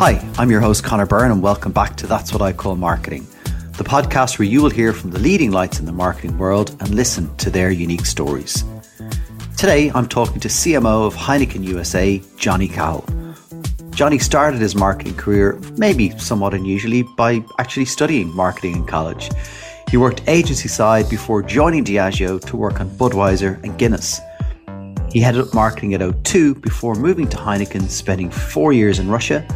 Hi, I'm your host Conor Byrne and welcome back to That's What I Call Marketing, the podcast where you will hear from the leading lights in the marketing world and listen to their unique stories. Today I'm talking to CMO of Heineken USA, Jonnie Cahill. Jonnie started his marketing career, maybe somewhat unusually, by actually studying marketing in college. He worked agency side before joining Diageo to work on Budweiser and Guinness. He headed up marketing at O2 before moving to Heineken, spending 4 years in Russia,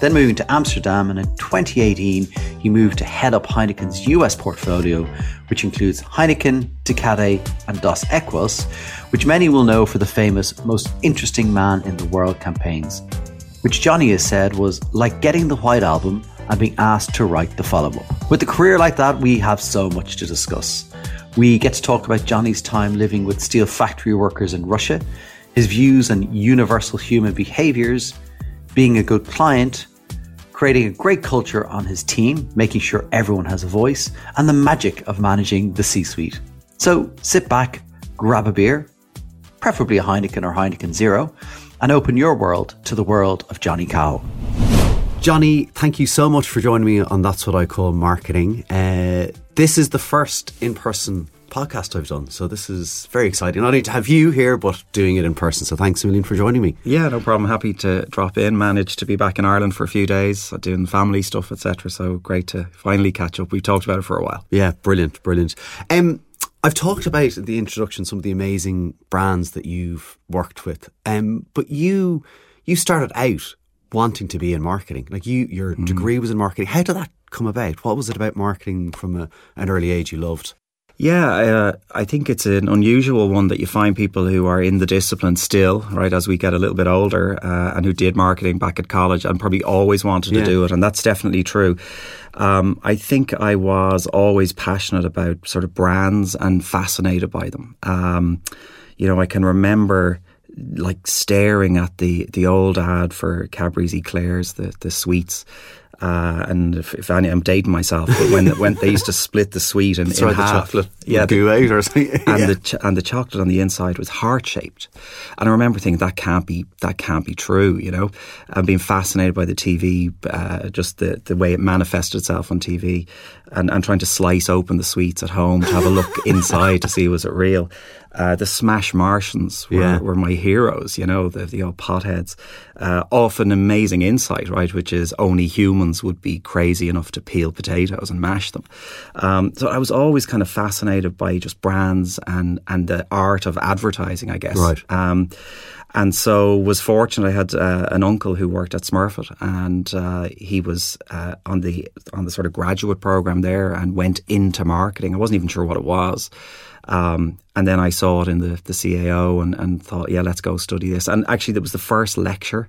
then moving to Amsterdam, and in 2018 he moved to head up Heineken's US portfolio, which includes Heineken, Tecate and Dos Equis, which many will know for the famous Most Interesting Man in the World campaigns, which Jonnie has said was like getting the White Album and being asked to write the follow-up. With a career like that, we have so much to discuss. We get to talk about Jonnie's time living with steel factory workers in Russia, his views on universal human behaviours, being a good client, creating a great culture on his team, making sure everyone has a voice, and the magic of managing the C-suite. So sit back, grab a beer, preferably a Heineken or Heineken Zero, and open your world to the world of Jonnie Cahill. Jonnie, thank you so much for joining me on That's What I Call Marketing. This is the first in-person podcast I've done, so this is very exciting. Not only to have you here, but doing it in person. So thanks a million for joining me. Yeah, no problem. Happy to drop in. Managed to be back in Ireland for a few days, doing family stuff, etc. So great to finally catch up. We've talked about it for a while. Yeah, brilliant, brilliant. I've talked about in the introduction some of the amazing brands that you've worked with, but you started out wanting to be in marketing. Like your degree was in marketing. How did that come about? What was it about marketing from an early age you loved? Yeah, I think it's an unusual one that you find people who are in the discipline still, right, as we get a little bit older, and who did marketing back at college and probably always wanted to do it. And that's definitely true. I think I was always passionate about sort of brands and fascinated by them. I can remember like staring at the old ad for Cadbury's Eclairs, the sweets. And if any, I'm dating myself, but when they used to split the sweet in half, the chocolate would go out or something, and the chocolate on the inside was heart shaped, and I remember thinking that can't be true, you know, and being fascinated by the TV, just the way it manifested itself on TV, and trying to slice open the sweets at home to have a look inside to see was it real. The Smash Martians were my heroes, you know, the old potheads. Often amazing insight, right, which is only humans would be crazy enough to peel potatoes and mash them. So I was always kind of fascinated by just brands and the art of advertising, I guess. Right. And so was fortunate. I had an uncle who worked at Smurfit, and he was on the sort of graduate program there and went into marketing. I wasn't even sure what it was. And then I saw it in the CAO and thought, yeah, let's go study this. And actually, that was the first lecture.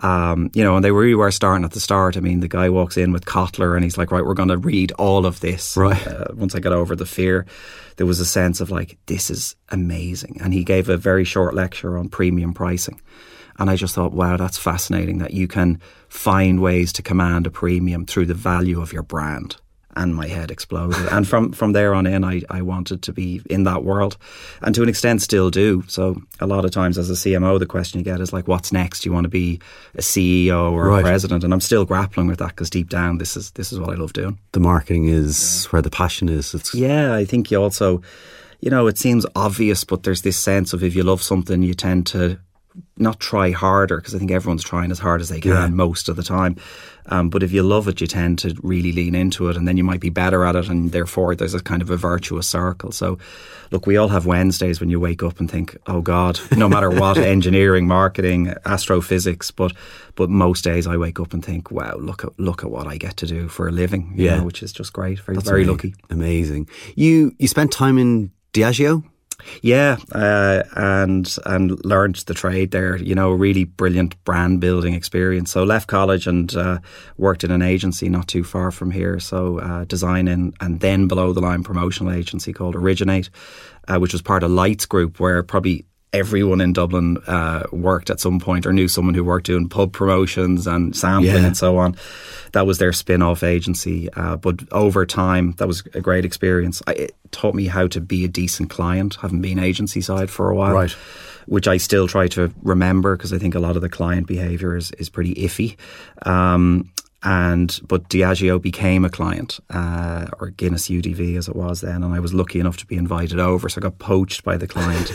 And they really were starting at the start. I mean, the guy walks in with Kotler and he's like, right, we're going to read all of this. Right. Once I got over the fear, there was a sense of like, this is amazing. And he gave a very short lecture on premium pricing. And I just thought, wow, that's fascinating that you can find ways to command a premium through the value of your brand. And my head exploded. And from there on in, I wanted to be in that world, and to an extent still do. So a lot of times as a CMO, the question you get is like, what's next? Do you want to be a CEO or a president? And I'm still grappling with that because deep down, this is what I love doing. The marketing is where the passion is. I think you also, it seems obvious, but there's this sense of if you love something, you tend to not try harder, because I think everyone's trying as hard as they can most of the time. But if you love it, you tend to really lean into it, and then you might be better at it, and therefore there's a kind of a virtuous circle. So look, we all have Wednesdays when you wake up and think, oh God, no matter what, engineering, marketing, astrophysics, but most days I wake up and think, wow, look at what I get to do for a living, you know, which is just great. That's very lucky. Amazing. You spent time in Diageo? Yeah, and learned the trade there, really brilliant brand building experience. So left college and worked in an agency not too far from here. So design and then below the line promotional agency called Originate, which was part of Lights Group, where probably everyone in Dublin worked at some point or knew someone who worked doing pub promotions and sampling and so on. That was their spin-off agency. But over time, that was a great experience. It taught me how to be a decent client, having been agency side for a while. Right. which I still try to remember because I think a lot of the client behavior is pretty iffy. But Diageo became a client, or Guinness UDV as it was then, and I was lucky enough to be invited over, so I got poached by the client.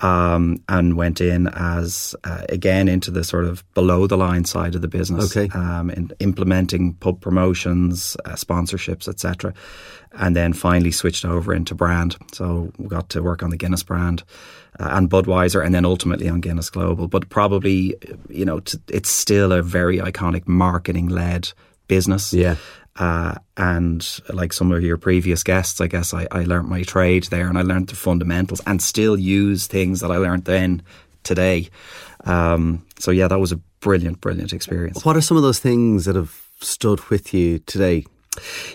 And went in as, again, into the sort of below-the-line side of the business, in implementing pub promotions, sponsorships, etc. And then finally switched over into brand. So we got to work on the Guinness brand and Budweiser, and then ultimately on Guinness Global. But probably, you know, it's still a very iconic marketing-led business. Yeah. And like some of your previous guests, I guess I learned my trade there, and I learned the fundamentals and still use things that I learned then today. So yeah, that was a brilliant, brilliant experience. What are some of those things that have stood with you today?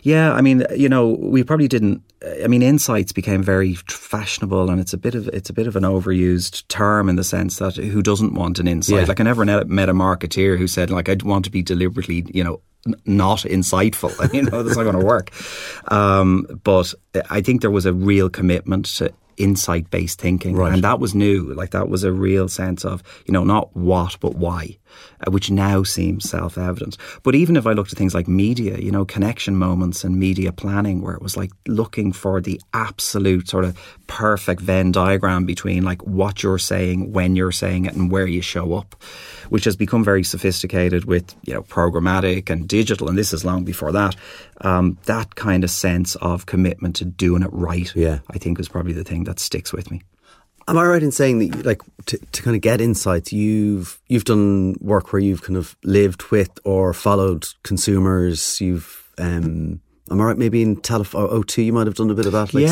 Yeah, I mean, you know, we probably didn't. I mean, insights became very fashionable, and it's a bit of an overused term in the sense that who doesn't want an insight? Yeah. Like I never met a marketeer who said like I'd want to be deliberately, you know, not insightful. You know, that's not going to work. But I think there was a real commitment to insight-based thinking, right. And that was new. Like that was a real sense of, you know, not what but why, which now seems self-evident. But even if I looked at things like media, you know, connection moments and media planning, where it was like looking for the absolute sort of perfect Venn diagram between like what you're saying, when you're saying it, and where you show up, which has become very sophisticated with, you know, programmatic and digital, and this is long before that. That kind of sense of commitment to doing it right, yeah, I think is probably the thing that sticks with me. Am I right in saying that, like, to kind of get insights, you've done work where you've kind of lived with or followed consumers? Am I right? Maybe in O2, you might have done a bit of that. Like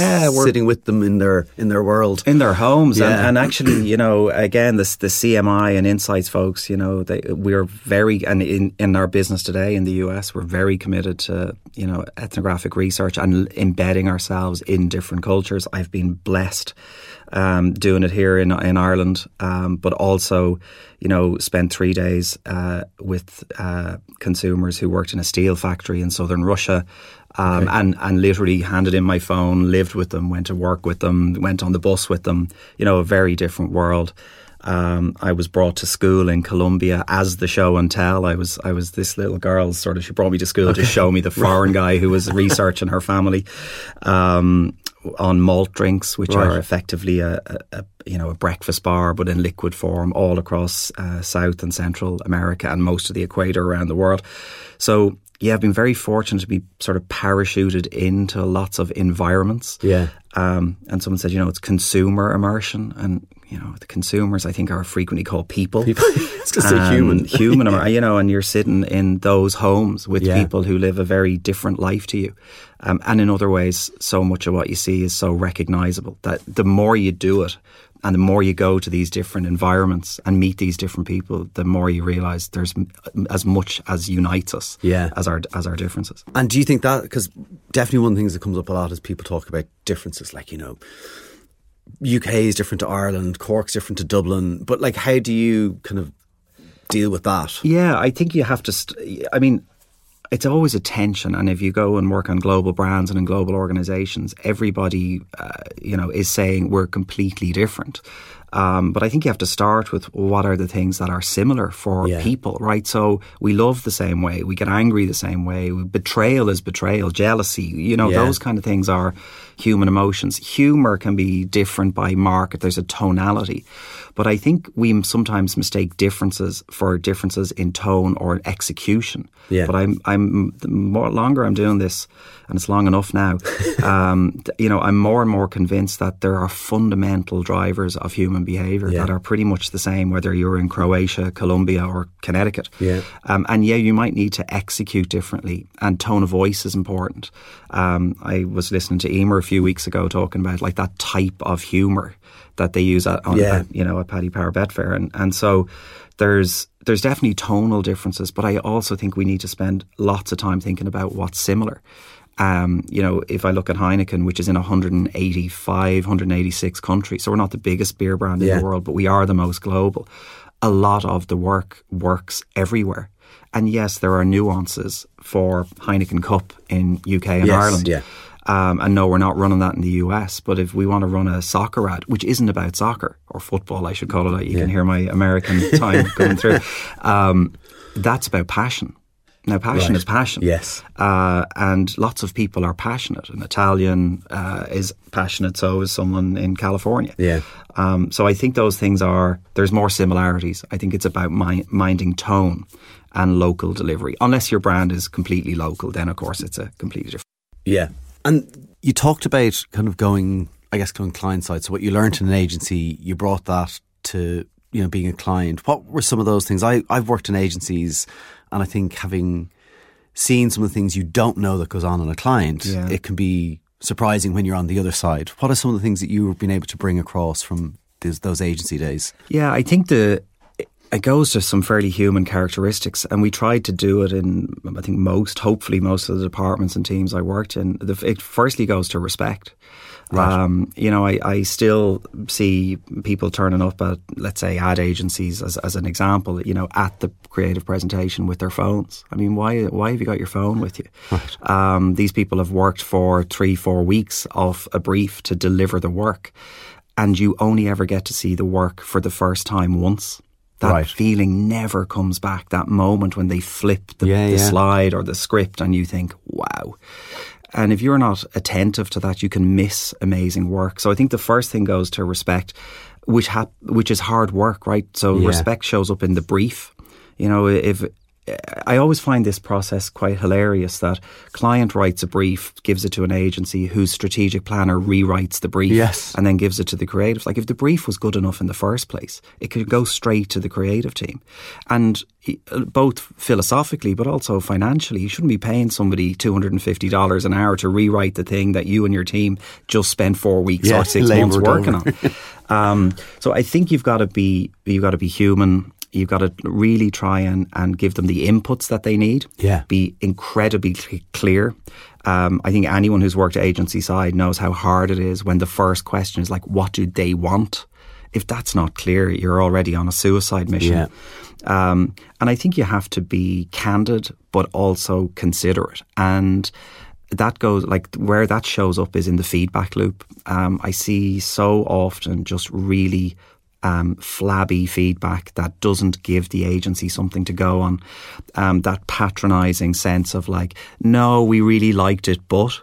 sitting with them in their world, in their homes, yeah. and actually, you know, again, the CMI and insights folks, you know, we're very, and in our business today in the US, we're very committed to, you know, ethnographic research and embedding ourselves in different cultures. I've been blessed. Doing it here in Ireland, but also, you know, spent 3 days with consumers who worked in a steel factory in southern Russia, and literally handed in my phone, lived with them, went to work with them, went on the bus with them. You know, a very different world. I was brought to school in Colombia as the show and tell. I was this little girl, sort of, she brought me to school to show me the foreign guy who was researching her family on malt drinks, which are effectively a breakfast bar, but in liquid form all across South and Central America and most of the equator around the world. So yeah, I've been very fortunate to be sort of parachuted into lots of environments. Yeah. And someone said, you know, it's consumer immersion. And, you know, the consumers, I think, are frequently called people. It's because they're human. You know, and you're sitting in those homes with people who live a very different life to you. And in other ways, so much of what you see is so recognizable that the more you do it and the more you go to these different environments and meet these different people, the more you realise there's as much as unites us as our differences. And do you think that, because definitely one of the things that comes up a lot is people talk about differences, like, you know, UK is different to Ireland, Cork's different to Dublin, but like how do you kind of deal with that? Yeah, I think you have to, it's always a tension, and if you go and work on global brands and in global organizations, everybody, is saying we're completely different. But I think you have to start with what are the things that are similar for people, right? So we love the same way, we get angry the same way, betrayal is betrayal, jealousy, you know, those kind of things are human emotions. Humor can be different by market, there's a tonality. But I think we sometimes mistake differences for differences in tone or execution. Yeah. But I'm the longer I'm doing this, and it's long enough now, I'm more and more convinced that there are fundamental drivers of human behaviour that are pretty much the same, whether you're in Croatia, Colombia or Connecticut. Yeah. You might need to execute differently, and tone of voice is important. I was listening to Emer a few weeks ago talking about like that type of humour that they use at Paddy Power Betfair. And so there's definitely tonal differences, but I also think we need to spend lots of time thinking about what's similar. If I look at Heineken, which is in 185, 186 countries, so we're not the biggest beer brand in the world, but we are the most global. A lot of the work works everywhere. And yes, there are nuances for Heineken Cup in UK and Ireland. Yeah. And no, we're not running that in the US. But if we want to run a soccer ad, which isn't about soccer or football, I should call it, you can hear my American time going through. That's about passion. Now, passion is passion. Yes. And lots of people are passionate. An Italian is passionate, so is someone in California. Yeah. So I think those things are, there's more similarities. I think it's about minding tone and local delivery. Unless your brand is completely local, then of course it's a completely different. Yeah. And you talked about kind of going client side. So what you learned in an agency, you brought that to, you know, being a client. What were some of those things? I've worked in agencies, and I think having seen some of the things you don't know that goes on in a client, it can be surprising when you're on the other side. What are some of the things that you've been able to bring across from those agency days? Yeah, I think it goes to some fairly human characteristics, and we tried to do it in, I think, hopefully most of the departments and teams I worked in. It firstly goes to respect. Right. I still see people turning up at, let's say, ad agencies as an example, you know, at the creative presentation with their phones. I mean, why have you got your phone with you? Right. These people have worked for 3-4 weeks off a brief to deliver the work, and you only ever get to see the work for the first time once. That feeling never comes back. That moment when they flip the slide or the script and you think, wow. And if you're not attentive to that, you can miss amazing work. So I think the first thing goes to respect, which is hard work, right? So respect shows up in the brief. You know, if I always find this process quite hilarious, that client writes a brief, gives it to an agency whose strategic planner rewrites the brief and then gives it to the creatives. Like, if the brief was good enough in the first place, it could go straight to the creative team. And both philosophically but also financially, you shouldn't be paying somebody $250 an hour to rewrite the thing that you and your team just spent 4 weeks or 6 months working on. So I think you've got to be human. You've got to really try and give them the inputs that they need. Yeah. Be incredibly clear. I think anyone who's worked agency side knows how hard it is when the first question is like, what do they want? If that's not clear, you're already on a suicide mission. Yeah. And I think you have to be candid, but also considerate. And that goes, like, where that shows up is in the feedback loop. I see so often just really flabby feedback that doesn't give the agency something to go on. That patronising sense of like, no, we really liked it, but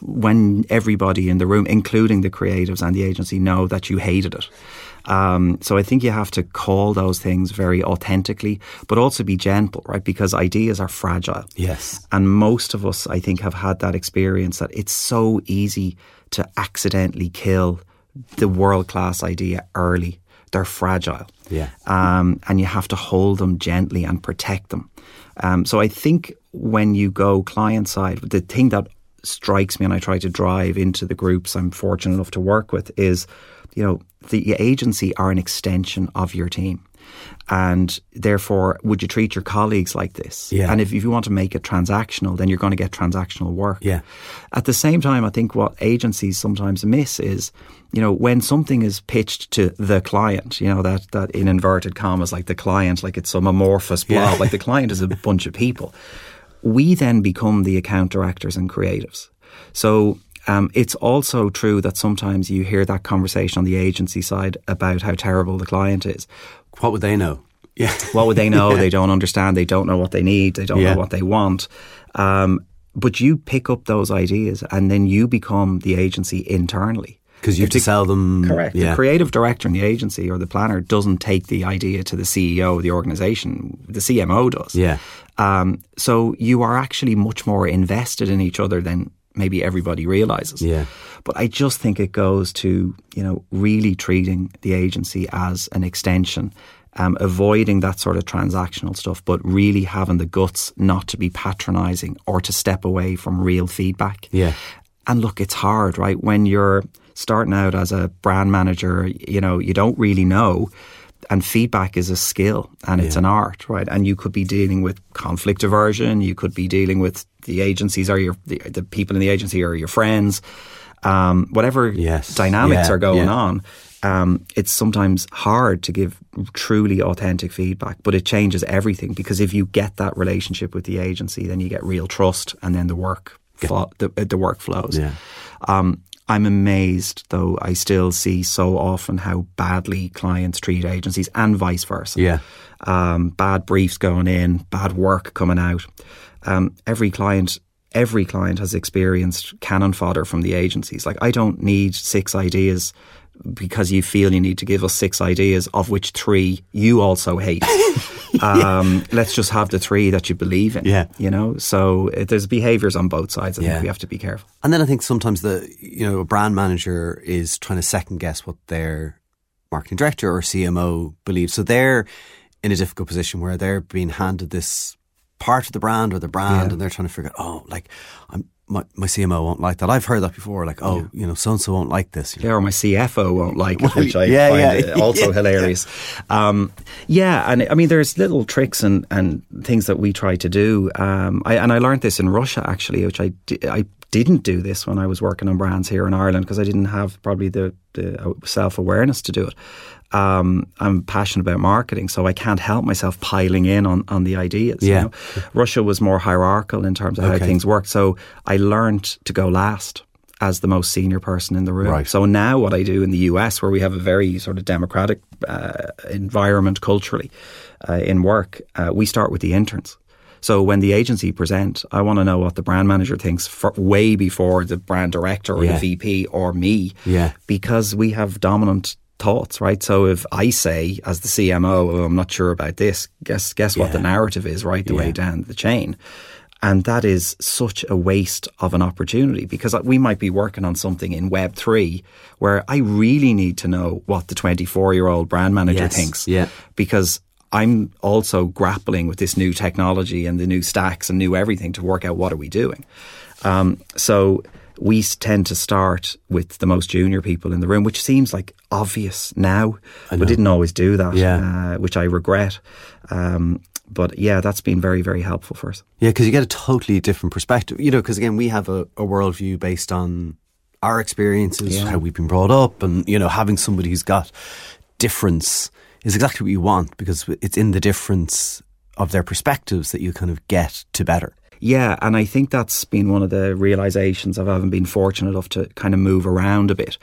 when everybody in the room, including the creatives and the agency, know that you hated it. So I think you have to call those things very authentically, but also be gentle, right? Because ideas are fragile. Yes. And most of us, I think, have had that experience that it's so easy to accidentally kill the world-class idea early. They're fragile. Yeah. And you have to hold them gently and protect them. So I think when you go client side, the thing that strikes me, and I try to drive into the groups I'm fortunate enough to work with, is, you know, the agency are an extension of your team. And therefore, would you treat your colleagues like this? Yeah. And if you want to make it transactional, then you're going to get transactional work. Yeah. At the same time, I think what agencies sometimes miss is, you know, when something is pitched to the client, you know, that in inverted commas, like the client, like it's some amorphous blob, like the client is a bunch of people. We then become the account directors and creatives. So it's also true that sometimes you hear that conversation on the agency side about how terrible the client is. What would they know? Yeah. What would they know? They don't understand. They don't know what they need. They don't know what they want. But you pick up those ideas and then you become the agency internally. Because you have to sell them. Correct. Yeah. The creative director in the agency or the planner doesn't take the idea to the CEO of the organization. The CMO does. Yeah. So you are actually much more invested in each other than maybe everybody realizes. Yeah. But I just think it goes to, you know, really treating the agency as an extension, avoiding that sort of transactional stuff, but really having the guts not to be patronizing or to step away from real feedback. Yeah. And look, it's hard, right? When you're starting out as a brand manager, you know, you don't really know. And feedback is a skill and it's an art, right? And you could be dealing with conflict aversion. You could be dealing with the agencies are the people in the agency are your friends. Whatever dynamics are going on, it's sometimes hard to give truly authentic feedback, but it changes everything, because if you get that relationship with the agency, then you get real trust and then the work the workflows. Yeah. I'm amazed, though, I still see so often how badly clients treat agencies and vice versa. Yeah. Bad briefs going in, bad work coming out. Every client has experienced cannon fodder from the agencies. Like, I don't need 6 ideas because you feel you need to give us 6 ideas, of which 3 you also hate. Let's just have the 3 that you believe in. Yeah. You know, so there's behaviours on both sides. I think we have to be careful. And then I think sometimes a brand manager is trying to second guess what their marketing director or CMO believes. So they're in a difficult position where they're being handed this part of the brand or the brand, and they're trying to figure out, my CMO won't like that. I've heard that before. So-and-so won't like this. You know? Yeah, or my CFO won't like it, which I find also hilarious. Yeah. And I mean, there's little tricks and things that we try to do. I learned this in Russia, actually, which I didn't do this when I was working on brands here in Ireland because I didn't have probably the self-awareness to do it. I'm passionate about marketing, so I can't help myself piling in on the ideas. Yeah. You know? Russia was more hierarchical in terms of how things work, so I learned to go last as the most senior person in the room. Right. So now what I do in the US, where we have a very sort of democratic environment culturally in work, we start with the interns. So when the agency present, I want to know what the brand manager thinks way before the brand director or the VP or me, because we have dominant thoughts, right? So if I say as the CMO, oh, I'm not sure about this, guess what the narrative is right the way down the chain. And that is such a waste of an opportunity because we might be working on something in Web3 where I really need to know what the 24-year-old brand manager thinks because I'm also grappling with this new technology and the new stacks and new everything to work out what are we doing. So we tend to start with the most junior people in the room, which seems like obvious now. We didn't always do that, which I regret. But that's been very, very helpful for us. Yeah, because you get a totally different perspective. You know, because again, we have a worldview based on our experiences, how we've been brought up, and having somebody who's got difference is exactly what you want because it's in the difference of their perspectives that you kind of get to better. Yeah, and I think that's been one of the realizations of having been fortunate enough to kind of move around a bit.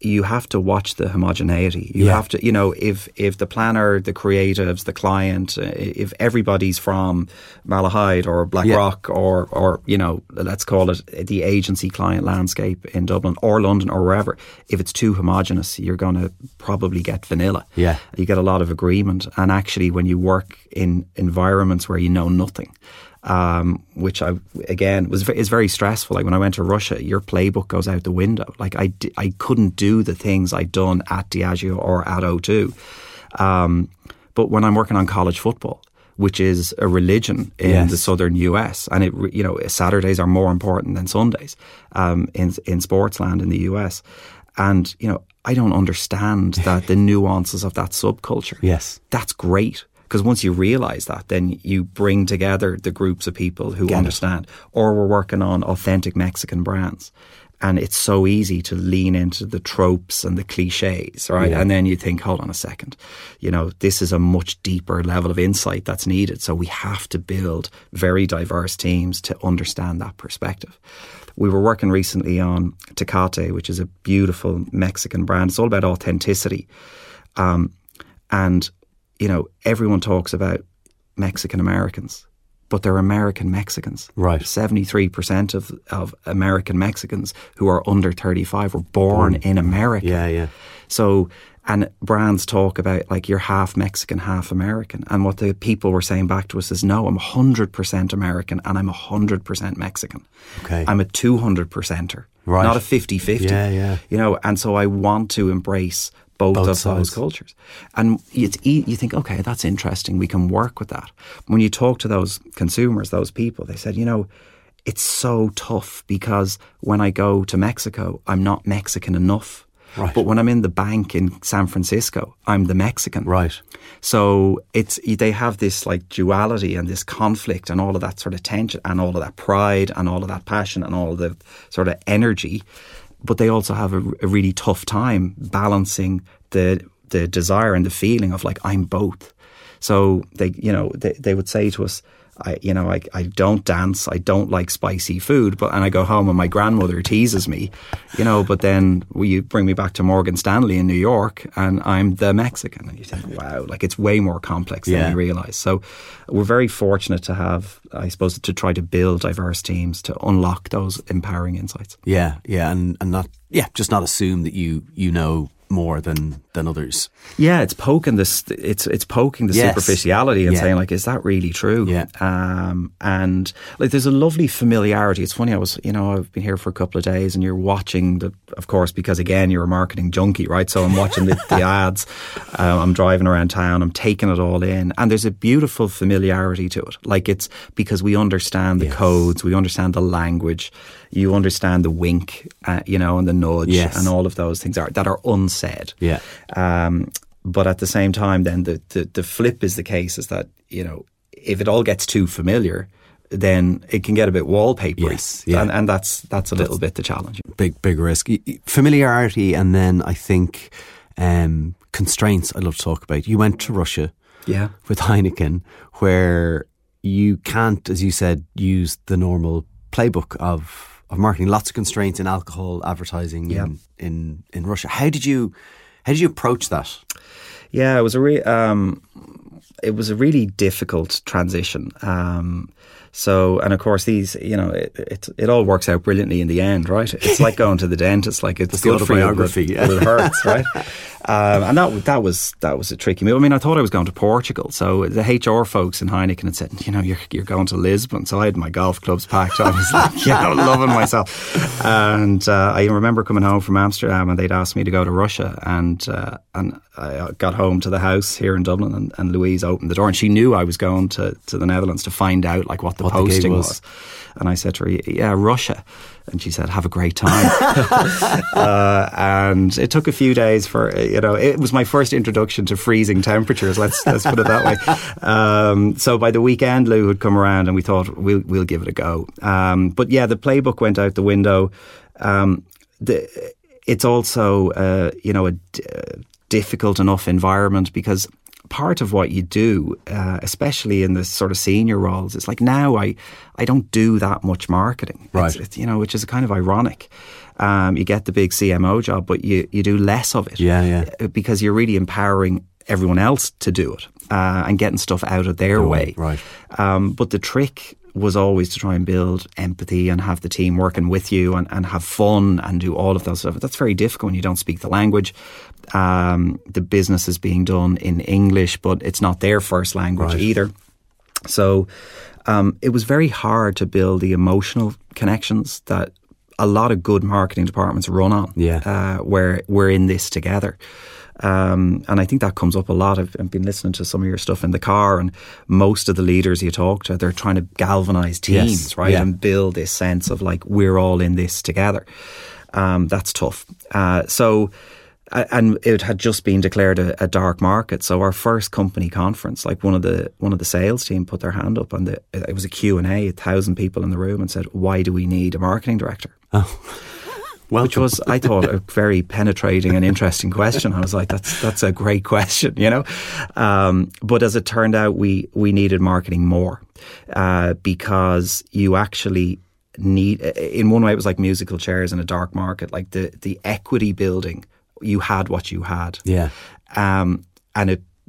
You have to watch the homogeneity. You have to, if the planner, the creatives, the client, if everybody's from Malahide or Blackrock or let's call it the agency client landscape in Dublin or London or wherever, if it's too homogenous, you're going to probably get vanilla. Yeah. You get a lot of agreement. And actually, when you work in environments where you know nothing, which is very stressful. Like when I went to Russia, your playbook goes out the window. Like I couldn't do the things I'd done at Diageo or at O2. But when I'm working on college football, which is a religion in the southern US, and Saturdays are more important than Sundays in sportsland in the US, and I don't understand that the nuances of that subculture. Yes, that's great. Because once you realise that, then you bring together the groups of people who understand. Or we're working on authentic Mexican brands. And it's so easy to lean into the tropes and the cliches, right? Yeah. And then you think, hold on a second, this is a much deeper level of insight that's needed. So we have to build very diverse teams to understand that perspective. We were working recently on Tecate, which is a beautiful Mexican brand. It's all about authenticity. Everyone talks about Mexican Americans, but they're American Mexicans. Right. 73% of American Mexicans who are under 35 were born in America. Yeah, yeah. So, and brands talk about like you're half Mexican, half American. And what the people were saying back to us is, no, I'm 100% American and I'm 100% Mexican. Okay. I'm a 200%er, right. Not a 50-50. Yeah, yeah. And so I want to embrace both of those cultures. And you think, okay, that's interesting. We can work with that. When you talk to those consumers, those people, they said, it's so tough because when I go to Mexico, I'm not Mexican enough. Right. But when I'm in the bank in San Francisco, I'm the Mexican. Right. So they have this like duality and this conflict and all of that sort of tension and all of that pride and all of that passion and all of the sort of energy. But they also have a really tough time balancing the desire and the feeling of like, I'm both. So they would say to us, I don't dance. I don't like spicy food. But I go home and my grandmother teases me, But then you bring me back to Morgan Stanley in New York, and I'm the Mexican. And you think, wow, it's way more complex than you realize. So we're very fortunate to have, I suppose, to try to build diverse teams to unlock those empowering insights. And not assume that you know more than others. Yeah, it's poking this. It's poking the superficiality and saying is that really true? Yeah. And there's a lovely familiarity. It's funny. I was I've been here for a couple of days, and you're watching of course, because again you're a marketing junkie, right? So I'm watching the ads. I'm driving around town. I'm taking it all in, and there's a beautiful familiarity to it. It's because we understand the codes, we understand the language, you understand the wink, and the nudge, and all of those things that are unsaid. Yeah. But at the same time, then the flip is the case is that, if it all gets too familiar, then it can get a bit wallpapery. Yes, yeah. And that's little bit the challenge. Big risk. Familiarity, and then I think constraints I'd love to talk about. You went to Russia with Heineken, where you can't, as you said, use the normal playbook of marketing, lots of constraints in alcohol advertising in Russia. How did you approach that? Yeah, it was a really difficult transition. So, and of course, these, it all works out brilliantly in the end, right? It's like going to the dentist. It's good for you, but it hurts, right? And that was a tricky move. I mean, I thought I was going to Portugal. So the HR folks in Heineken had said, you're going to Lisbon. So I had my golf clubs packed. I was loving myself. And I remember coming home from Amsterdam, and they'd asked me to go to Russia. And I got home to the house here in Dublin, and Louise opened the door, and she knew I was going to the Netherlands to find out what the posting was. And I said to her, yeah, Russia. And she said, have a great time. And it took a few days for, it was my first introduction to freezing temperatures. Let's put it that way. So by the weekend, Lou had come around, and we thought we'll give it a go. But yeah, the playbook went out the window. It's also, a difficult enough environment, because part of what you do, especially in the sort of senior roles, it's now I don't do that much marketing, right? Which is kind of ironic. You get the big CMO job, but you do less of it, because you're really empowering everyone else to do it and getting stuff out of their way, right? But the trick was always to try and build empathy and have the team working with you and have fun and do all of that stuff. That's very difficult when you don't speak the language. The business is being done in English, but it's not their first language either. So it was very hard to build the emotional connections that a lot of good marketing departments run on, where we're in this together. And I think that comes up a lot. I've been listening to some of your stuff in the car, and most of the leaders you talk to, they're trying to galvanize teams, and build this sense of we're all in this together. That's tough. And it had just been declared a dark market. So our first company conference, one of the sales team put their hand up, and it was a Q&A, 1,000 people in the room, and said, "Why do we need a marketing director?" Oh. Welcome. Which was, I thought, a very penetrating and interesting question. I was like, that's a great question, But as it turned out, we needed marketing more because you actually need, in one way, it was like musical chairs in a dark market, the equity building, you had what you had. Yeah. And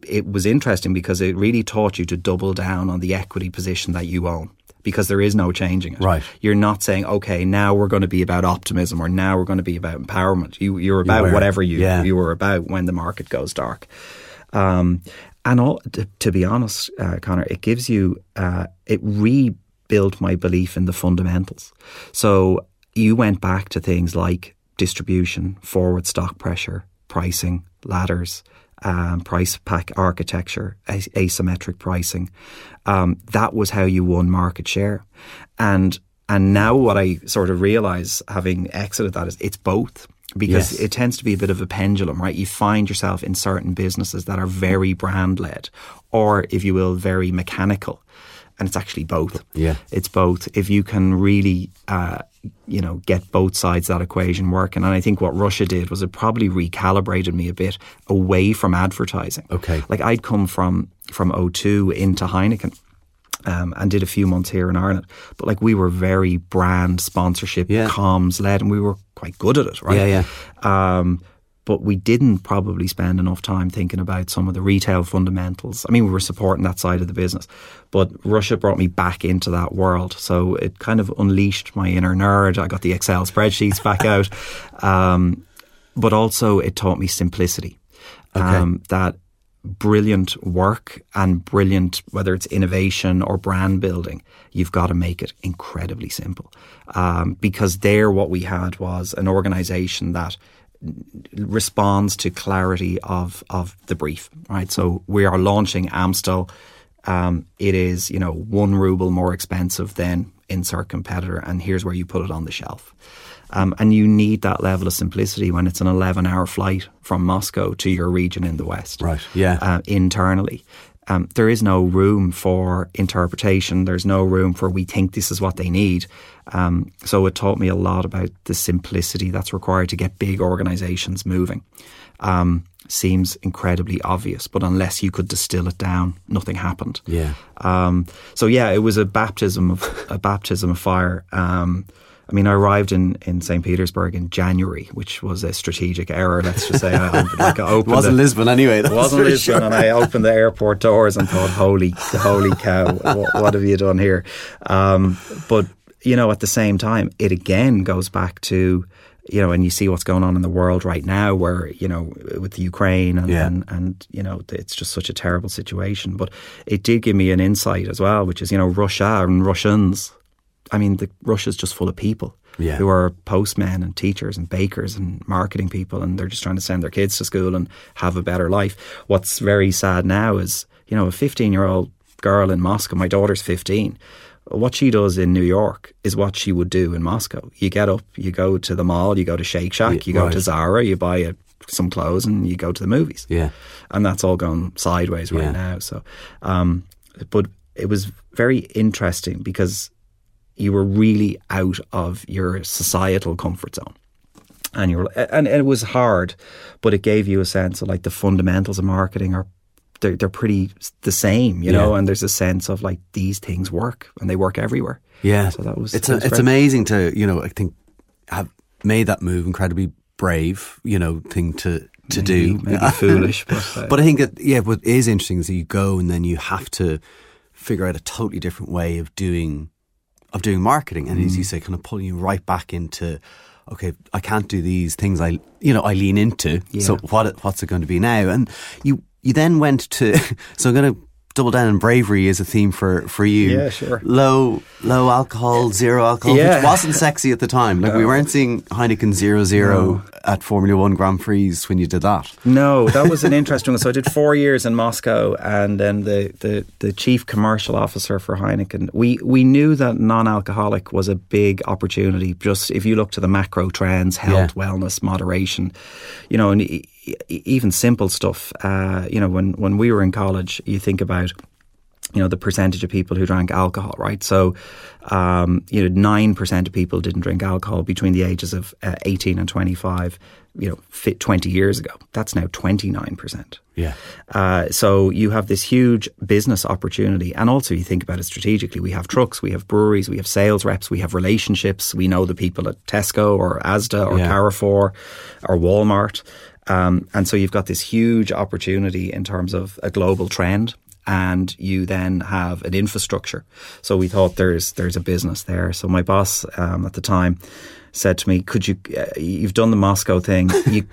it was interesting because it really taught you to double down on the equity position that you own, because there is no changing it. Right. You're not saying, okay, now we're going to be about optimism, or now we're going to be about empowerment. You're about whatever you were about when the market goes dark. To be honest, Conor, it gives you, it rebuilt my belief in the fundamentals. So you went back to things like distribution, forward stock pressure, pricing, ladders, price pack architecture, asymmetric pricing. That was how you won market share. And now what I sort of realize, having exited that, is it's both, because it tends to be a bit of a pendulum, right? You find yourself in certain businesses that are very brand led, or if you will, very mechanical. And it's actually both. Yeah. It's both. If you can really, get both sides of that equation working. And I think what Russia did was it probably recalibrated me a bit away from advertising. Okay. I'd come from O2 into Heineken. and did a few months here in Ireland. But like we were very brand sponsorship, comms led, and we were quite good at it, right? But we didn't probably spend enough time thinking about some of the retail fundamentals. I mean, we were supporting that side of the business, but Russia brought me back into that world. So it kind of unleashed my inner nerd. I got the Excel spreadsheets back out. But also it taught me simplicity, that brilliant work and brilliant, whether it's innovation or brand building, you've got to make it incredibly simple. Because there what we had was an organization that responds to clarity of the brief, right? So we are launching Amstel. It is, you know, 1 ruble more expensive than insert competitor, and here's where you put it on the shelf. And you need that level of simplicity when it's an 11-hour flight from Moscow to your region in the West. Right, yeah. Internally. There is no room for interpretation. There's no room for we think this is what they need. So it taught me a lot about the simplicity that's required to get big organizations moving. Seems incredibly obvious, but unless you could distill it down, nothing happened. Yeah. So yeah, it was a baptism of fire. I mean, I arrived in St. Petersburg in January, which was a strategic error, let's just say. I opened it wasn't Lisbon anyway. It wasn't Lisbon, sure. And I opened the airport doors and thought, holy cow, what have you done here? But, you know, at the same time, it again goes back to, you know, and you see what's going on in the world right now where, you know, with the Ukraine and you know, it's just such a terrible situation. But it did give me an insight as well, which is, you know, Russia and Russians. I mean, Russia's just full of people who are postmen and teachers and bakers and marketing people, and they're just trying to send their kids to school and have a better life. What's very sad now is, you know, a 15-year-old girl in Moscow, my daughter's 15, what she does in New York is what she would do in Moscow. You get up, you go to the mall, you go to Shake Shack, you go to Zara, you buy some clothes and you go to the movies. Yeah. And that's all gone sideways right now. So, but it was very interesting because you were really out of your societal comfort zone. And it was hard, but it gave you a sense of like the fundamentals of marketing are they're pretty the same, you know, and there's a sense of like these things work and they work everywhere. Yeah. So that was it's amazing to, you know, I think have made that move, incredibly brave, you know, thing to do. Maybe foolish. But I think that, what is interesting is that you go and then you have to figure out a totally different way of doing marketing, and as you say, kind of pulling you right back into, okay, I can't do these things I lean into, so what's it going to be now? And you then went to, so I'm going to double down on bravery as a theme for you. Yeah, sure. Low alcohol, zero alcohol, which wasn't sexy at the time. Like we weren't seeing Heineken 0.0 at Formula 1 Grand Prix when you did that. No, that was an interesting one. So I did 4 years in Moscow, and then the chief commercial officer for Heineken, we knew that non-alcoholic was a big opportunity. Just if you look to the macro trends, health, wellness, moderation, you know, and even simple stuff, you know, when we were in college, you think about, you know, the percentage of people who drank alcohol, right? So, you know, 9% of people didn't drink alcohol between the ages of 18 and 25, you know, 20 years ago. That's now 29%. Yeah. So you have this huge business opportunity. And also you think about it strategically. We have trucks, we have breweries, we have sales reps, we have relationships. We know the people at Tesco or Asda or Carrefour or Walmart. And so you've got this huge opportunity in terms of a global trend. And you then have an infrastructure. So we thought there's a business there. So my boss at the time said to me, "Could you? You've done the Moscow thing. You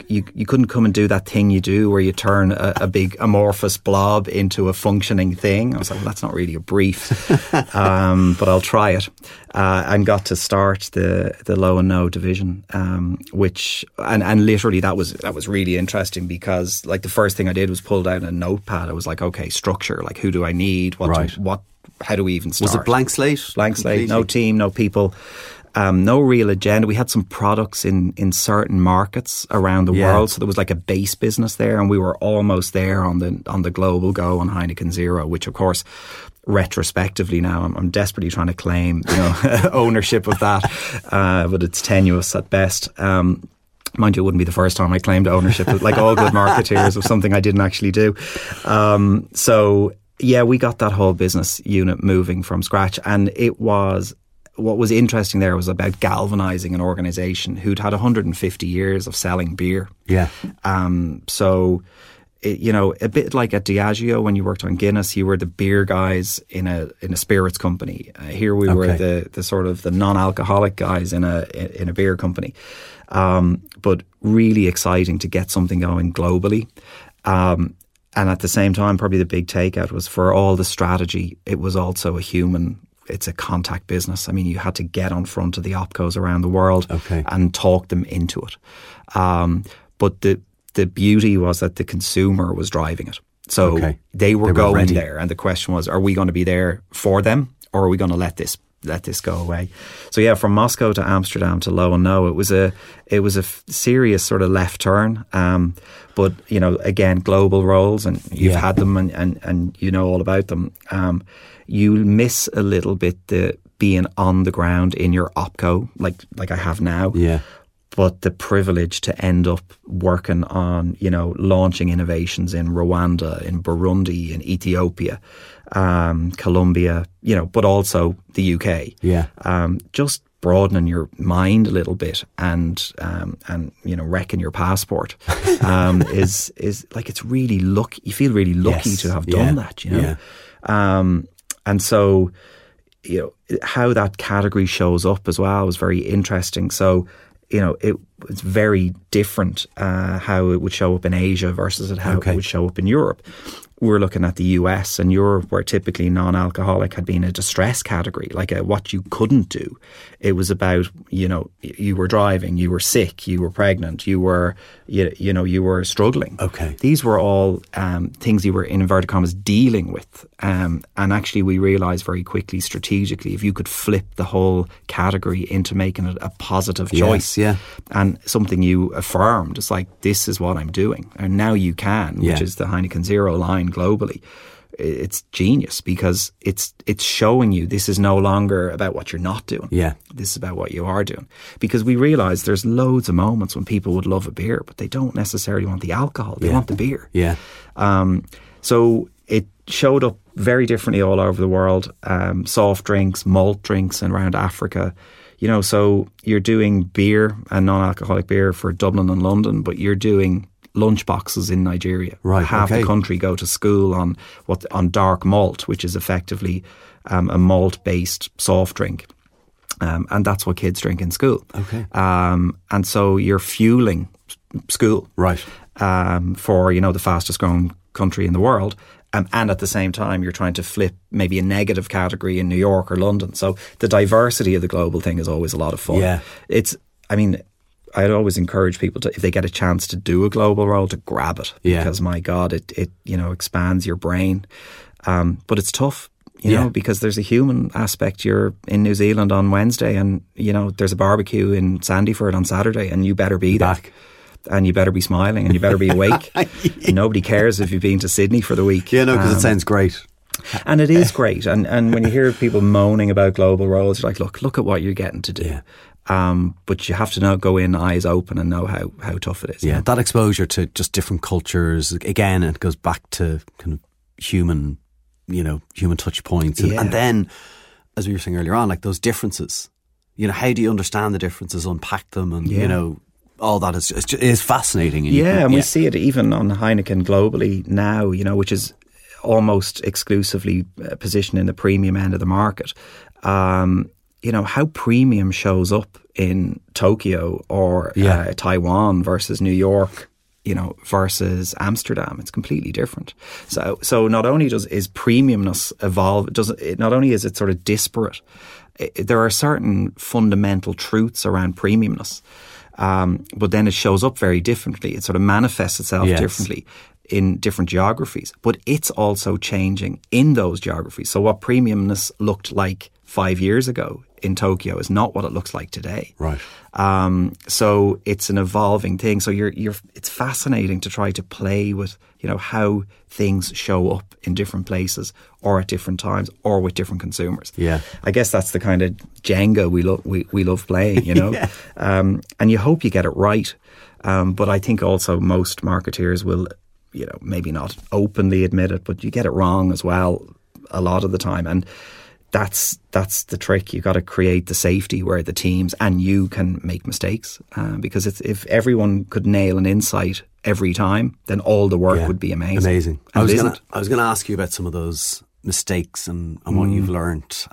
couldn't come and do that thing you do where you turn a big amorphous blob into a functioning thing." I was like, "Well, that's not really a brief, but I'll try it." And got to start the low and no division, which and literally that was really interesting because like the first thing I did was pull down a notepad. I was like, "Okay, structure. Like, who do I need? How do we even start?" Was it blank slate? Blank slate. Completely. No team. No people. No real agenda. We had some products in certain markets around the world. So there was like a base business there, and we were almost there on the global go on Heineken Zero, which of course, retrospectively now, I'm desperately trying to claim, you know, ownership of that, but it's tenuous at best. Mind you, it wouldn't be the first time I claimed ownership, like all good marketeers, of something I didn't actually do. So yeah, we got that whole business unit moving from scratch. And it was, what was interesting there was about galvanizing an organization who'd had 150 years of selling beer. Yeah. So, it, you know, a bit like at Diageo, when you worked on Guinness, you were the beer guys in a spirits company. Here we were the sort of the non-alcoholic guys in a beer company. But really exciting to get something going globally. And at the same time, probably the big takeout was, for all the strategy, it was also a human, it's a contact business. I mean, you had to get on front of the opcos around the world and talk them into it. But the beauty was that the consumer was driving it. So they were going ready. There. And the question was, are we going to be there for them, or are we going to let this go away? So yeah, from Moscow to Amsterdam to Low and No, it was a serious sort of left turn. But, you know, again, global roles, and you've had them and you know all about them. You miss a little bit the being on the ground in your opco like I have now. Yeah. But the privilege to end up working on, you know, launching innovations in Rwanda, in Burundi, in Ethiopia, Colombia, you know, but also the UK. Yeah. Just broadening your mind a little bit and you know, wrecking your passport is like, it's really lucky. You feel really lucky to have done that, you know. Yeah. And so, you know, how that category shows up as well was very interesting. So, you know, it's very different how it would show up in Asia versus how it would show up in Europe. We're looking at the US and Europe, where typically non-alcoholic had been a distress category, like what you couldn't do. It was about, you know, you were driving, you were sick, you were pregnant, you were struggling. Okay. These were all things you were, in inverted commas, dealing with. And actually we realised very quickly, strategically, if you could flip the whole category into making it a positive choice. Yes, yeah. And something you affirmed. It's like, this is what I'm doing. And now you can, which is the Heineken Zero line globally. It's genius, because it's showing you this is no longer about what you're not doing. Yeah. This is about what you are doing. Because we realize there's loads of moments when people would love a beer, but they don't necessarily want the alcohol. They want the beer. Yeah. So it showed up very differently all over the world. Soft drinks, malt drinks, and around Africa. You know, so you're doing beer and non-alcoholic beer for Dublin and London, but you're doing lunchboxes in Nigeria. Right, half the country go to school on dark malt, which is effectively a malt-based soft drink, and that's what kids drink in school. Okay, and so you're fueling school, right? For, you know, the fastest-growing country in the world. And at the same time, you're trying to flip maybe a negative category in New York or London. So the diversity of the global thing is always a lot of fun. Yeah. It's, I mean, I'd always encourage people to, if they get a chance to do a global role, to grab it. Yeah. Because my God, it you know, expands your brain. But it's tough, you know, because there's a human aspect. You're in New Zealand on Wednesday and, you know, there's a barbecue in Sandyford on Saturday, and you better be there. Back. And you better be smiling, and you better be awake. And nobody cares if you've been to Sydney for the week. Yeah, no, because it sounds great. And it is great. And when you hear people moaning about global roles, you're like, look at what you're getting to do. Yeah. But you have to now go in eyes open and know how tough it is. Yeah, that exposure to just different cultures. Again, it goes back to kind of human, you know, human touch points. And then, as we were saying earlier on, like those differences, you know, how do you understand the differences, unpack them, and, you know, all that is fascinating. And we see it even on Heineken globally now, you know, which is almost exclusively positioned in the premium end of the market. You know, how premium shows up in Tokyo or Taiwan versus New York, you know, versus Amsterdam. It's completely different. So not only is premiumness evolve, not only is it sort of disparate, there are certain fundamental truths around premiumness, but then it shows up very differently. It sort of manifests itself differently in different geographies, but it's also changing in those geographies. So what premiumness looked like 5 years ago in Tokyo is not what it looks like today. Right. So it's an evolving thing. So it's fascinating to try to play with, you know, how things show up in different places or at different times or with different consumers. Yeah. I guess that's the kind of Jenga we love playing, you know. And you hope you get it right. But I think also most marketeers will, you know, maybe not openly admit it, but you get it wrong as well a lot of the time. And that's the trick. You've got to create the safety where the teams and you can make mistakes, because it's, if everyone could nail an insight every time, then all the work would be amazing. Amazing. I was going to ask you about some of those mistakes and what you've learned.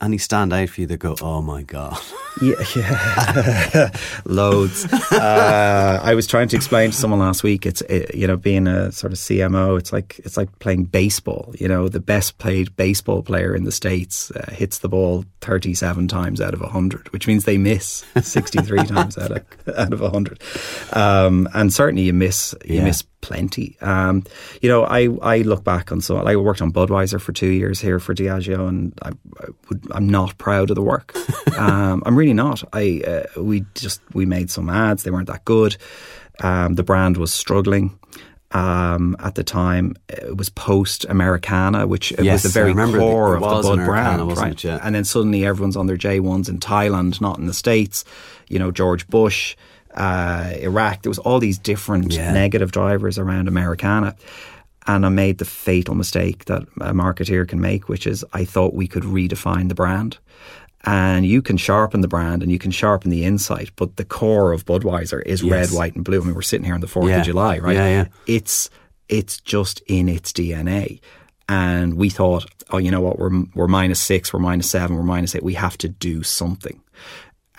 Any stand out for you that go, oh my God? Yeah. Loads. I was trying to explain to someone last week, being a sort of CMO, it's like playing baseball. You know, the best played baseball player in the States hits the ball 37 times out of 100, which means they miss 63 times out of 100. And certainly you miss plenty. I look back on I worked on Budweiser for 2 years here for Diageo, and I'm not proud of the work. I'm really not. We made some ads. They weren't that good. The brand was struggling at the time. It was post Americana, which was the very core of the Bud brand, right? And then suddenly everyone's on their J1s in Thailand, not in the States. You know, George Bush. Iraq, there was all these different negative drivers around Americana, and I made the fatal mistake that a marketeer can make, which is I thought we could redefine the brand. And you can sharpen the brand and you can sharpen the insight, but the core of Budweiser is red, white and blue. I mean, we're sitting here on the 4th of July, right? Yeah. It's just in its DNA. And we thought, oh, you know what, we're -6, we're -7, we're -8, we have to do something.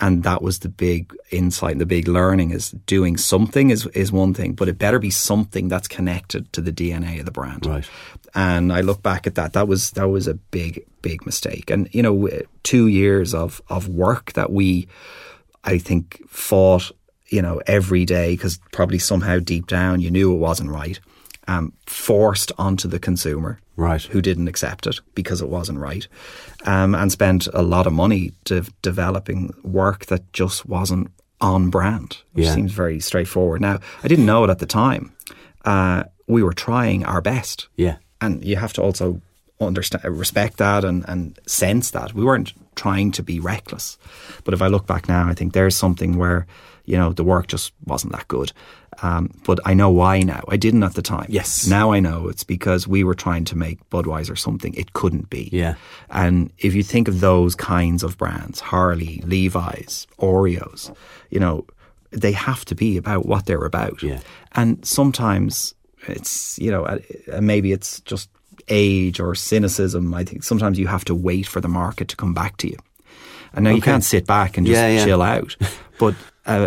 And that was the big insight, the big learning, is doing something is one thing, but it better be something that's connected to the DNA of the brand. Right. And I look back at that. That was a big, big mistake. And, you know, 2 years of work that we, I think, fought, you know, every day, because probably somehow deep down you knew it wasn't right, forced onto the consumer. Right. Who didn't accept it because it wasn't right, and spent a lot of money developing work that just wasn't on brand, which seems very straightforward. Now, I didn't know it at the time. We were trying our best. Yeah. And you have to also understand, respect that and sense that. We weren't trying to be reckless. But if I look back now, I think there's something where, you know, the work just wasn't that good. But I know why now. I didn't at the time. Yes. Now I know it's because we were trying to make Budweiser something it couldn't be. Yeah. And if you think of those kinds of brands, Harley, Levi's, Oreos, you know, they have to be about what they're about. Yeah. And sometimes it's, you know, maybe it's just age or cynicism. I think sometimes you have to wait for the market to come back to you. And now you can't sit back and just chill out. But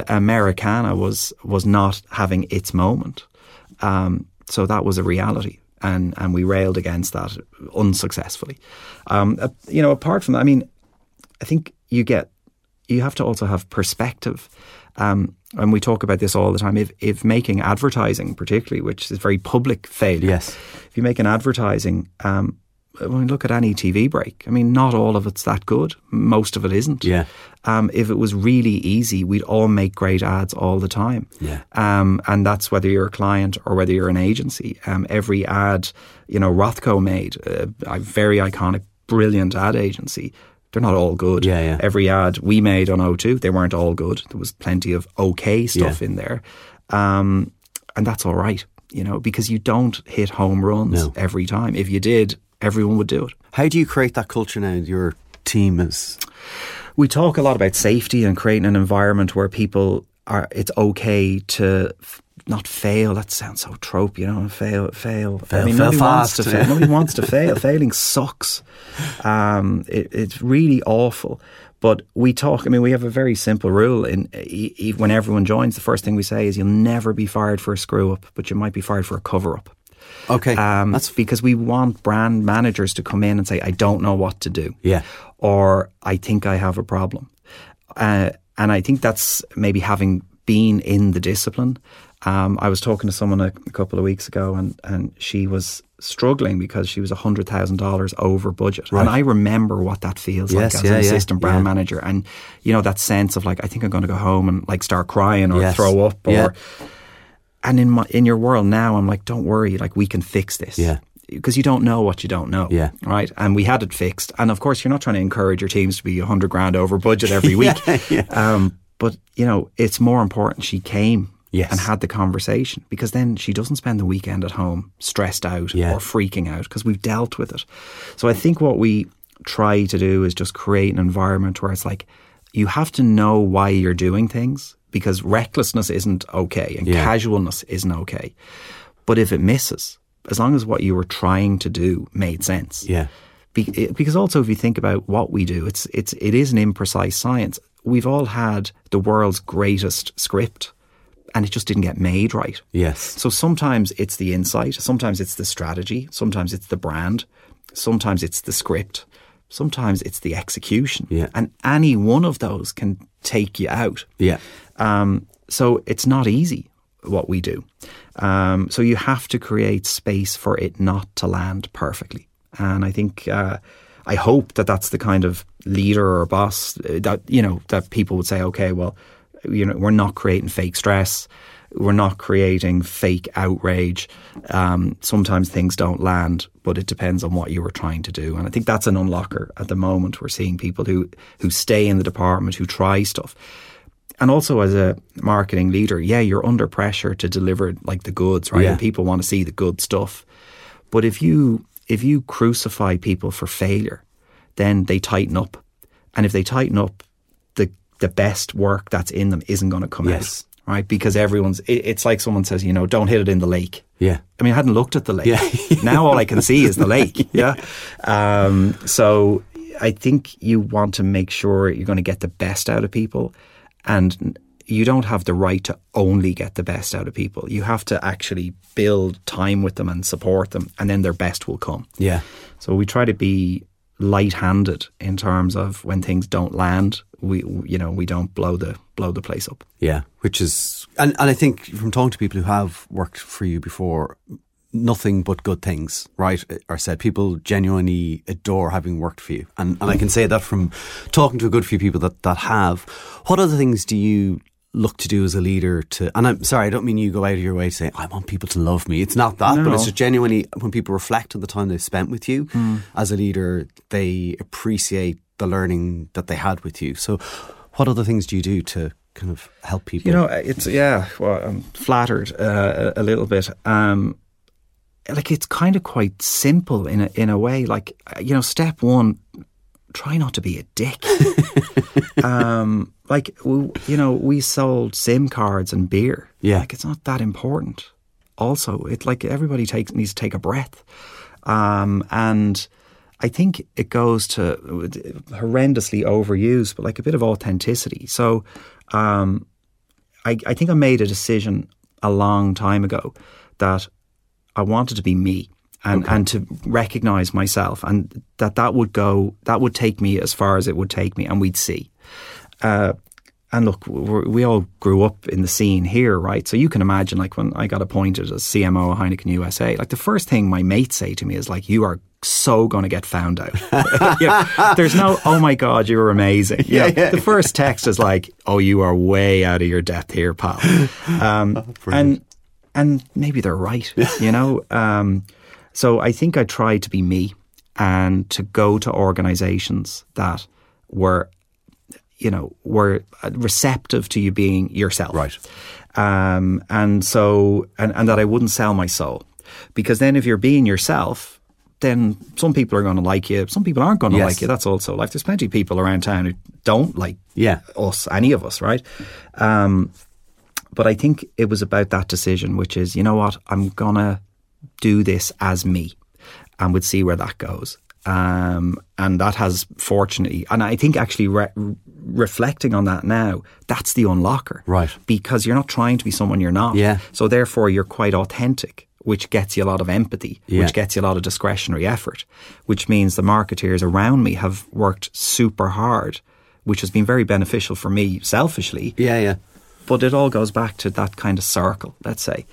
Americana was not having its moment. So that was a reality. And we railed against that unsuccessfully. You know, apart from that, I mean, I think you have to also have perspective. And we talk about this all the time. If making advertising, particularly, which is very public failure, if you make an advertising, when we look at any TV break, I mean, not all of it's that good. Most of it isn't. Yeah. If it was really easy, we'd all make great ads all the time. Yeah. And that's whether you're a client or whether you're an agency. Every ad, you know, Rothko made, a very iconic, brilliant ad agency. They're not all good. Yeah, yeah. Every ad we made on O2, they weren't all good. There was plenty of okay stuff in there. And that's all right, you know, because you don't hit home runs every time. If you did, everyone would do it. How do you create that culture now? Your team is... We talk a lot about safety and creating an environment where people are... It's okay to not fail. That sounds so trope, you know. Fail. I mean, nobody wants to fail. Nobody wants to fail. Failing sucks. It's really awful. But we talk... I mean, we have a very simple rule. When everyone joins, the first thing we say is you'll never be fired for a screw-up, but you might be fired for a cover-up. Okay, that's because we want brand managers to come in and say, I don't know what to do, or I think I have a problem. And I think that's maybe having been in the discipline. I was talking to someone a couple of weeks ago and she was struggling because she was $100,000 over budget. Right. And I remember what that feels like as an assistant brand manager. And, you know, that sense of like, I think I'm going to go home and like start crying or throw up or... And in your world now, I'm like, don't worry, like we can fix this. Yeah. Because you don't know what you don't know. Yeah. Right. And we had it fixed. And of course, you're not trying to encourage your teams to be $100,000 over budget every week. But, you know, it's more important she came Yes. And had the conversation, because then she doesn't spend the weekend at home stressed out or freaking out, because we've dealt with it. So I think what we try to do is just create an environment where it's like, you have to know why you're doing things, because recklessness isn't okay and casualness isn't okay. But if it misses, as long as what you were trying to do made sense. Yeah. Because also if you think about what we do, it is an imprecise science. We've all had the world's greatest script, and it just didn't get made right. Yes. So sometimes it's the insight, sometimes it's the strategy, sometimes it's the brand, sometimes it's the script, sometimes it's the execution. Yeah. And any one of those can take you out. Yeah. So it's not easy what we do. So you have to create space for it not to land perfectly. And I think, I hope that that's the kind of leader or boss that, you know, that people would say, okay, well, you know, we're not creating fake stress. We're not creating fake outrage. Sometimes things don't land, but it depends on what you were trying to do. And I think that's an unlocker at the moment. We're seeing people who stay in the department, who try stuff. And also as a marketing leader, you're under pressure to deliver like the goods, right? Yeah. And people want to see the good stuff. But if you crucify people for failure, then they tighten up. And if they tighten up, the best work that's in them isn't going to come out, right? Because it's like someone says, you know, don't hit it in the lake. Yeah. I mean, I hadn't looked at the lake. Yeah. Now all I can see is the lake. Yeah. So I think you want to make sure you're going to get the best out of people, and you don't have the right to only get the best out of people. You have to actually build time with them and support them, and then their best will come. Yeah. So we try to be light-handed in terms of when things don't land, we don't blow the place up. Yeah, which is, and I think from talking to people who have worked for you before, nothing but good things, right, are said. People genuinely adore having worked for you. And I can say that from talking to a good few people that have. What other things do you look to do as a leader to, and I'm sorry, I don't mean you go out of your way to say, I want people to love me. It's not that, but it's just genuinely when people reflect on the time they've spent with you as a leader, they appreciate the learning that they had with you. So what other things do you do to kind of help people? You know, I'm flattered a little bit. Like it's kind of quite simple in a way. Like, you know, step one, try not to be a dick. We sold SIM cards and beer. Yeah. Like it's not that important. Also, it's like everybody needs to take a breath. And I think it goes to horrendously overused, but like a bit of authenticity. So I think I made a decision a long time ago that I wanted to be me and to recognize myself, and that would take me as far as it would take me, and we'd see. And look, we all grew up in the scene here, right? So you can imagine, like when I got appointed as CMO of Heineken USA, like the first thing my mates say to me is like, you are so going to get found out. You know, there's no, oh my God, you were amazing. You know, the first text is like, oh, you are way out of your depth here, pal. And maybe they're right, you know. So I think I tried to be me and to go to organisations that were, you know, receptive to you being yourself. Right. And that I wouldn't sell my soul. Because then if you're being yourself, then some people are going to like you. Some people aren't going to like you. That's also like, there's plenty of people around town who don't like us, any of us, right? But I think it was about that decision, which is, you know what, I'm going to do this as me, and we'd see where that goes. And that has, fortunately, and I think actually reflecting on that now, that's the unlocker. Right. Because you're not trying to be someone you're not. Yeah. So therefore you're quite authentic, which gets you a lot of empathy, which gets you a lot of discretionary effort, which means the marketeers around me have worked super hard, which has been very beneficial for me selfishly. Yeah, yeah. But it all goes back to that kind of circle, let's say.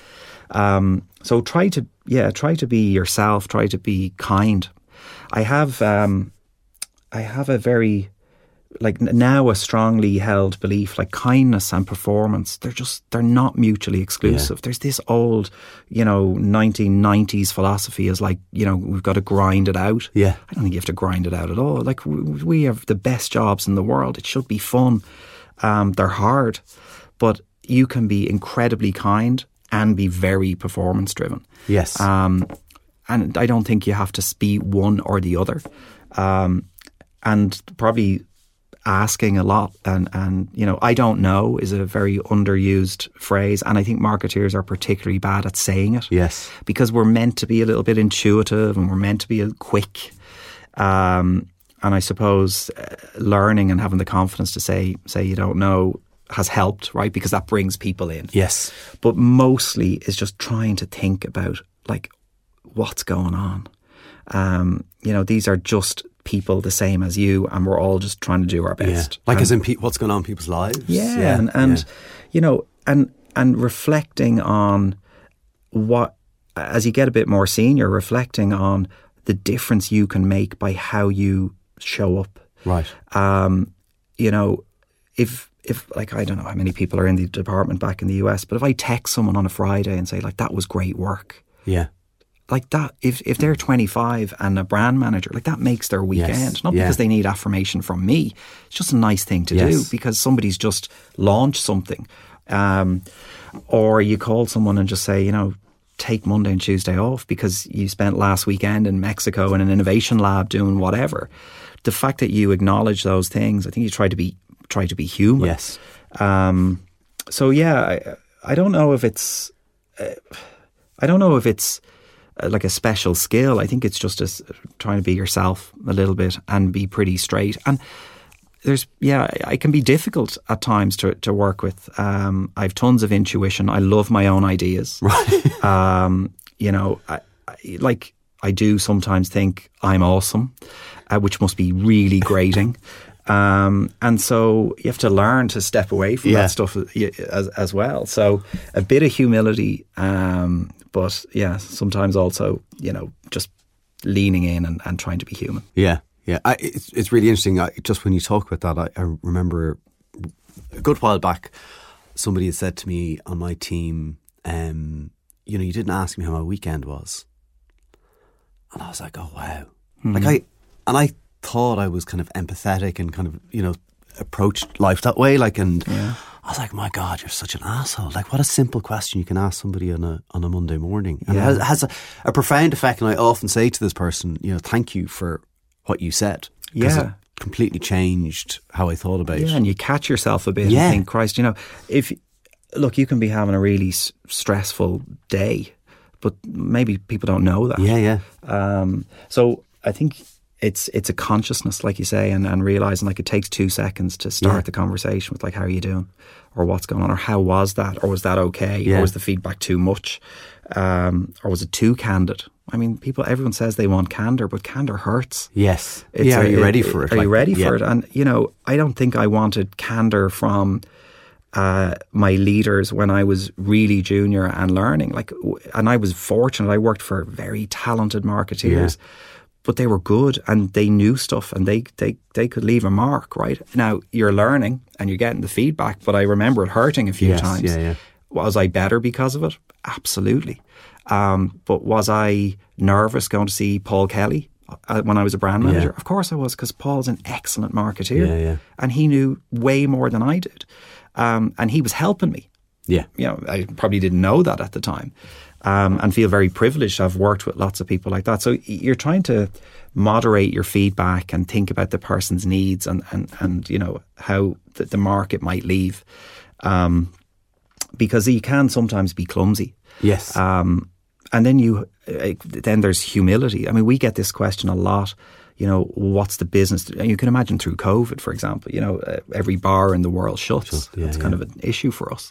So try to be yourself. Try to be kind. I have a very, like now a strongly held belief, like kindness and performance, they're not mutually exclusive. Yeah. There's this old, you know, 1990s philosophy is like, you know, we've got to grind it out. Yeah. I don't think you have to grind it out at all. Like we have the best jobs in the world. It should be fun. They're hard. But you can be incredibly kind and be very performance driven. Yes. And I don't think you have to be one or the other. And probably asking a lot and you know, I don't know is a very underused phrase, and I think marketeers are particularly bad at saying it. Yes. Because we're meant to be a little bit intuitive and we're meant to be quick. And I suppose learning and having the confidence to say you don't know has helped, right? Because that brings people in. Yes. But mostly is just trying to think about like what's going on. You know, these are just people the same as you, and we're all just trying to do our best. Yeah. Like, and, as in what's going on in people's lives. Yeah, yeah. And you know, and reflecting on what, as you get a bit more senior, reflecting on the difference you can make by how you show up. Right. You know, if like, I don't know how many people are in the department back in the US, but if I text someone on a Friday and say like, that was great work. Yeah. Like that, if they're 25 and a brand manager, like that makes their weekend. Yes, not because they need affirmation from me. It's just a nice thing to do because somebody's just launched something. Or you call someone and just say, you know, take Monday and Tuesday off because you spent last weekend in Mexico in an innovation lab doing whatever. The fact that you acknowledge those things, I think you try to be human. Yes. So yeah, I don't know if it's, like a special skill. I think it's just trying to be yourself a little bit and be pretty straight. And there's, it can be difficult at times to work with. I've tons of intuition. I love my own ideas. Right. You know, I do sometimes think I'm awesome, which must be really grating. And so you have to learn to step away from that stuff as well. So a bit of humility, but yeah, sometimes also, you know, just leaning in and trying to be human. Yeah, yeah. It's really interesting. Just when you talk about that, I remember a good while back, somebody had said to me on my team, you know, you didn't ask me how my weekend was. And I was like, oh, wow. Mm-hmm. I thought I was kind of empathetic and kind of, you know, approached life that way. Like, and... Yeah. I was like, my God, you're such an asshole. Like, what a simple question you can ask somebody on a Monday morning. And it has a profound effect. And I often say to this person, you know, thank you for what you said. Yeah. It completely changed how I thought about it. Yeah, and you catch yourself a bit and think, Christ, you know, look, you can be having a really stressful day, but maybe people don't know that. Yeah, yeah. So I think... It's a consciousness, like you say, and realising like it takes 2 seconds to start the conversation with like, how are you doing? Or what's going on? Or how was that? Or was that okay? Yeah. Or was the feedback too much? Or was it too candid? I mean, everyone says they want candour, but candour hurts. Yes. Are you ready for it? Are you ready for it? And, you know, I don't think I wanted candour from my leaders when I was really junior and learning. Like, and I was fortunate. I worked for very talented marketeers. Yeah. But they were good and they knew stuff and they could leave a mark, right? Now, you're learning and you're getting the feedback, but I remember it hurting a few times. Yeah, yeah. Was I better because of it? Absolutely. But was I nervous going to see Paul Kelly when I was a brand manager? Yeah. Of course I was, because Paul's an excellent marketeer and he knew way more than I did. And he was helping me. Yeah. You know, I probably didn't know that at the time. And feel very privileged. I've worked with lots of people like that. So you're trying to moderate your feedback and think about the person's needs and you know, how the market might leave. Because you can sometimes be clumsy. Yes. And then then there's humility. I mean, we get this question a lot, you know, what's the business? You can imagine through COVID, for example, you know, every bar in the world shuts. That's kind of an issue for us.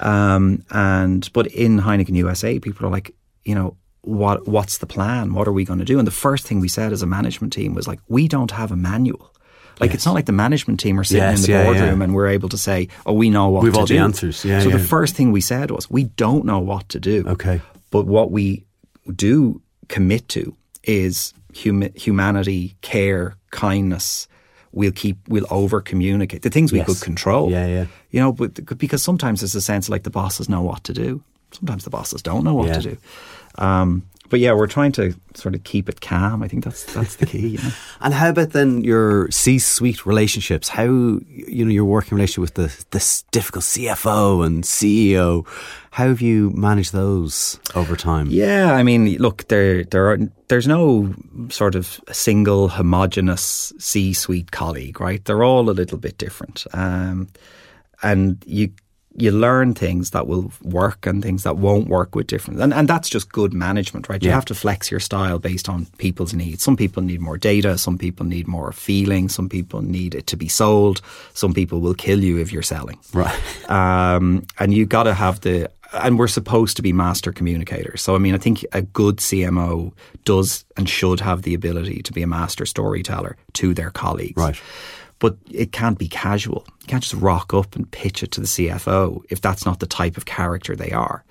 But in Heineken USA, people are like, you know, what's the plan? What are we going to do? And the first thing we said as a management team was like, we don't have a manual. Like, it's not like the management team are sitting in the boardroom and we're able to say, oh, we know what to do. We've all the answers. Yeah, so the first thing we said was, we don't know what to do. Okay. But what we do commit to is humanity, care, kindness. We'll over communicate the things we could control. Yeah, yeah. You know, but because sometimes there's a sense like the bosses know what to do. Sometimes the bosses don't know what to do. But yeah, we're trying to sort of keep it calm. I think that's the key. You know? And how about then your C-suite relationships? How, you know, your working relationship with this difficult CFO and CEO? How have you managed those over time? Yeah, I mean, look, there's no sort of single homogenous C-suite colleague, right? They're all a little bit different, and you learn things that will work and things that won't work with different. And that's just good management, right? You have to flex your style based on people's needs. Some people need more data. Some people need more feeling. Some people need it to be sold. Some people will kill you if you're selling. Right. And you got to have the... And we're supposed to be master communicators. So, I mean, I think a good CMO does and should have the ability to be a master storyteller to their colleagues. Right. But it can't be casual. You can't just rock up and pitch it to the CFO if that's not the type of character they are.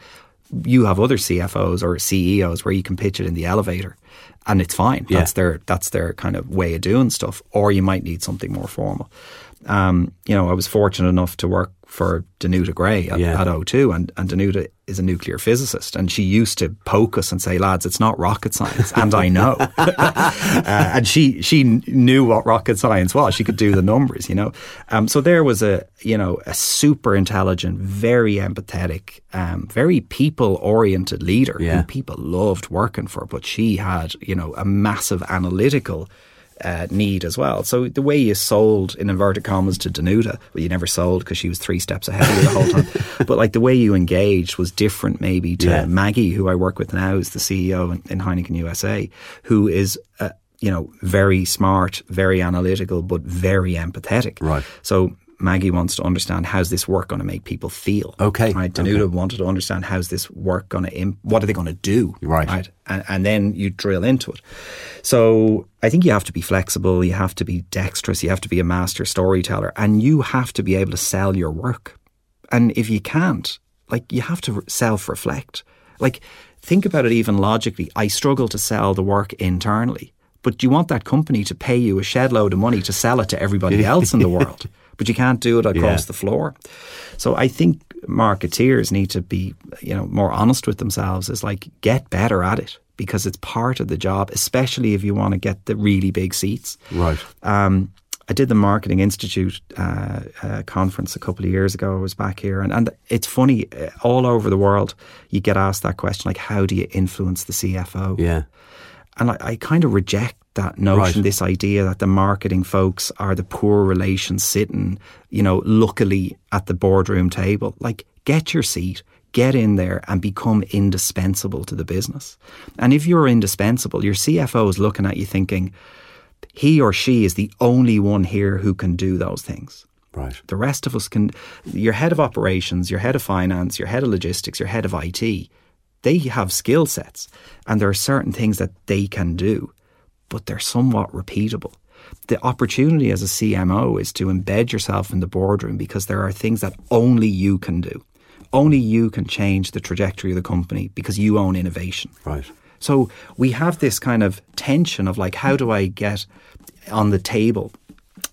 You have other CFOs or CEOs where you can pitch it in the elevator and it's fine. Yeah. That's their kind of way of doing stuff. Or you might need something more formal. You know, I was fortunate enough to work for Danuta Gray at O2, and Danuta is a nuclear physicist, and she used to poke us and say, lads, it's not rocket science, and I know. And she knew what rocket science was. She could do the numbers, you know. So there was a super intelligent, very empathetic, very people-oriented leader who people loved working for, but she had, you know, a massive analytical need as well. So the way you sold, in inverted commas, to Danuta, well, you never sold because she was 3 steps ahead of you the whole time. But like the way you engaged was different maybe to Maggie, who I work with now, is the CEO in Heineken USA, who is very smart, very analytical, but very empathetic. Right. So Maggie wants to understand, how's this work going to make people feel? Okay. Right. Danuta wanted to understand, how's this work going to, what are they going to do? Right. Right. And then you drill into it. So I think you have to be flexible. You have to be dexterous. You have to be a master storyteller, and you have to be able to sell your work. And if you can't, like, you have to self-reflect. Like, think about it even logically. I struggle to sell the work internally, but you want that company to pay you a shed load of money to sell it to everybody else in the world. But you can't do it across the floor. So I think marketeers need to be, more honest with themselves. It's like, get better at it, because it's part of the job, especially if you want to get the really big seats. Right. I did the Marketing Institute conference a couple of years ago. I was back here. And it's funny, all over the world, you get asked that question, like, how do you influence the CFO? Yeah. And I kind of reject that notion, this idea that the marketing folks are the poor relations sitting, luckily at the boardroom table. Like, get your seat, get in there and become indispensable to the business. And if you're indispensable, your CFO is looking at you thinking, he or she is the only one here who can do those things. Right. The rest of us can, your head of operations, your head of finance, your head of logistics, your head of IT, they have skill sets and there are certain things that they can do, but they're somewhat repeatable. The opportunity as a CMO is to embed yourself in the boardroom, because there are things that only you can do. Only you can change the trajectory of the company because you own innovation. Right. So we have this kind of tension of like, how do I get on the table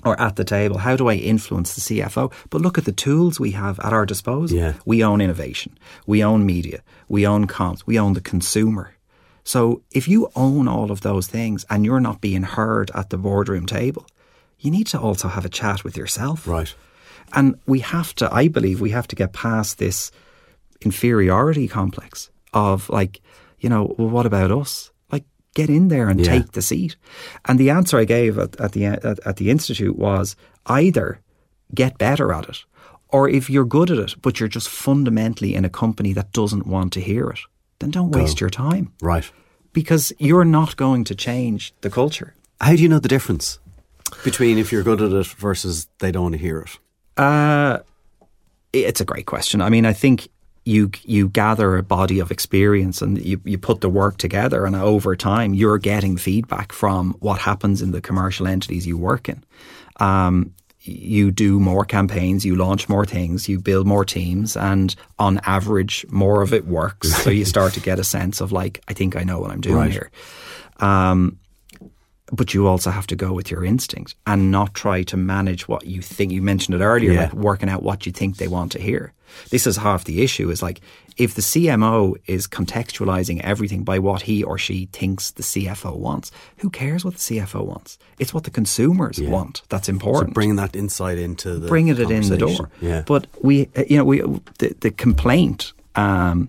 or at the table? How do I influence the CFO? But look at the tools we have at our disposal. Yeah. We own innovation. We own media. We own comms. We own the consumer. So if you own all of those things and you're not being heard at the boardroom table, you need to also have a chat with yourself. Right. And I believe we have to get past this inferiority complex of like, well, what about us? Like, get in there and take the seat. And the answer I gave at the Institute was either get better at it, or if you're good at it, but you're just fundamentally in a company that doesn't want to hear it, then don't waste your time. Right. Because you're not going to change the culture. How do you know the difference between if you're good at it versus they don't want to hear it? It's a great question. I mean, I think you gather a body of experience and you put the work together, and over time you're getting feedback from what happens in the commercial entities you work in. You do more campaigns, you launch more things, you build more teams, and on average, more of it works. So you start to get a sense of like, I think I know what I'm doing here. But you also have to go with your instincts and not try to manage what you think. You mentioned it earlier, like working out what you think they want to hear. This is half the issue, is like if the CMO is contextualizing everything by what he or she thinks the CFO wants, who cares what the CFO wants? It's what the consumers want that's important. So bringing that insight into the bringing it in the door. Yeah. But we, you know, we the complaint, and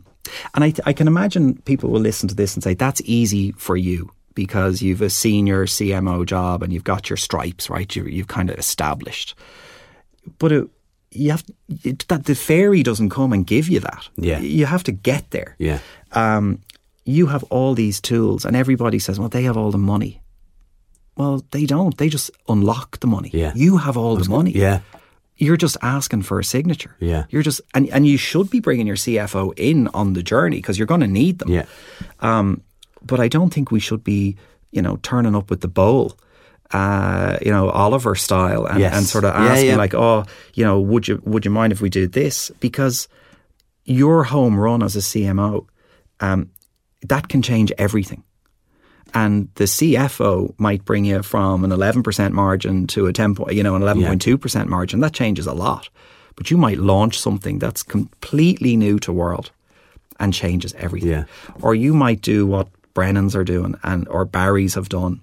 I can imagine people will listen to this and say that's easy for you, because you've a senior CMO job and you've got your stripes, right? You've kind of established. But that the fairy doesn't come and give you that. Yeah. You have to get there. Yeah. You have all these tools and everybody says, well, they have all the money. Well, they don't. They just unlock the money. Yeah. You have all the money. Yeah. You're just asking for a signature. Yeah. You're just and you should be bringing your CFO in on the journey because you're going to need them. Yeah. But I don't think we should be, you know, turning up with the bowl, you know, Oliver style, and sort of asking like, oh, you know, would you mind if we did this? Because your home run as a CMO, that can change everything. And the CFO might bring you from an 11% margin to a 11.2% margin. That changes a lot. But you might launch something that's completely new to world and changes everything. Yeah. Or you might do what Brennan's are doing or Barry's have done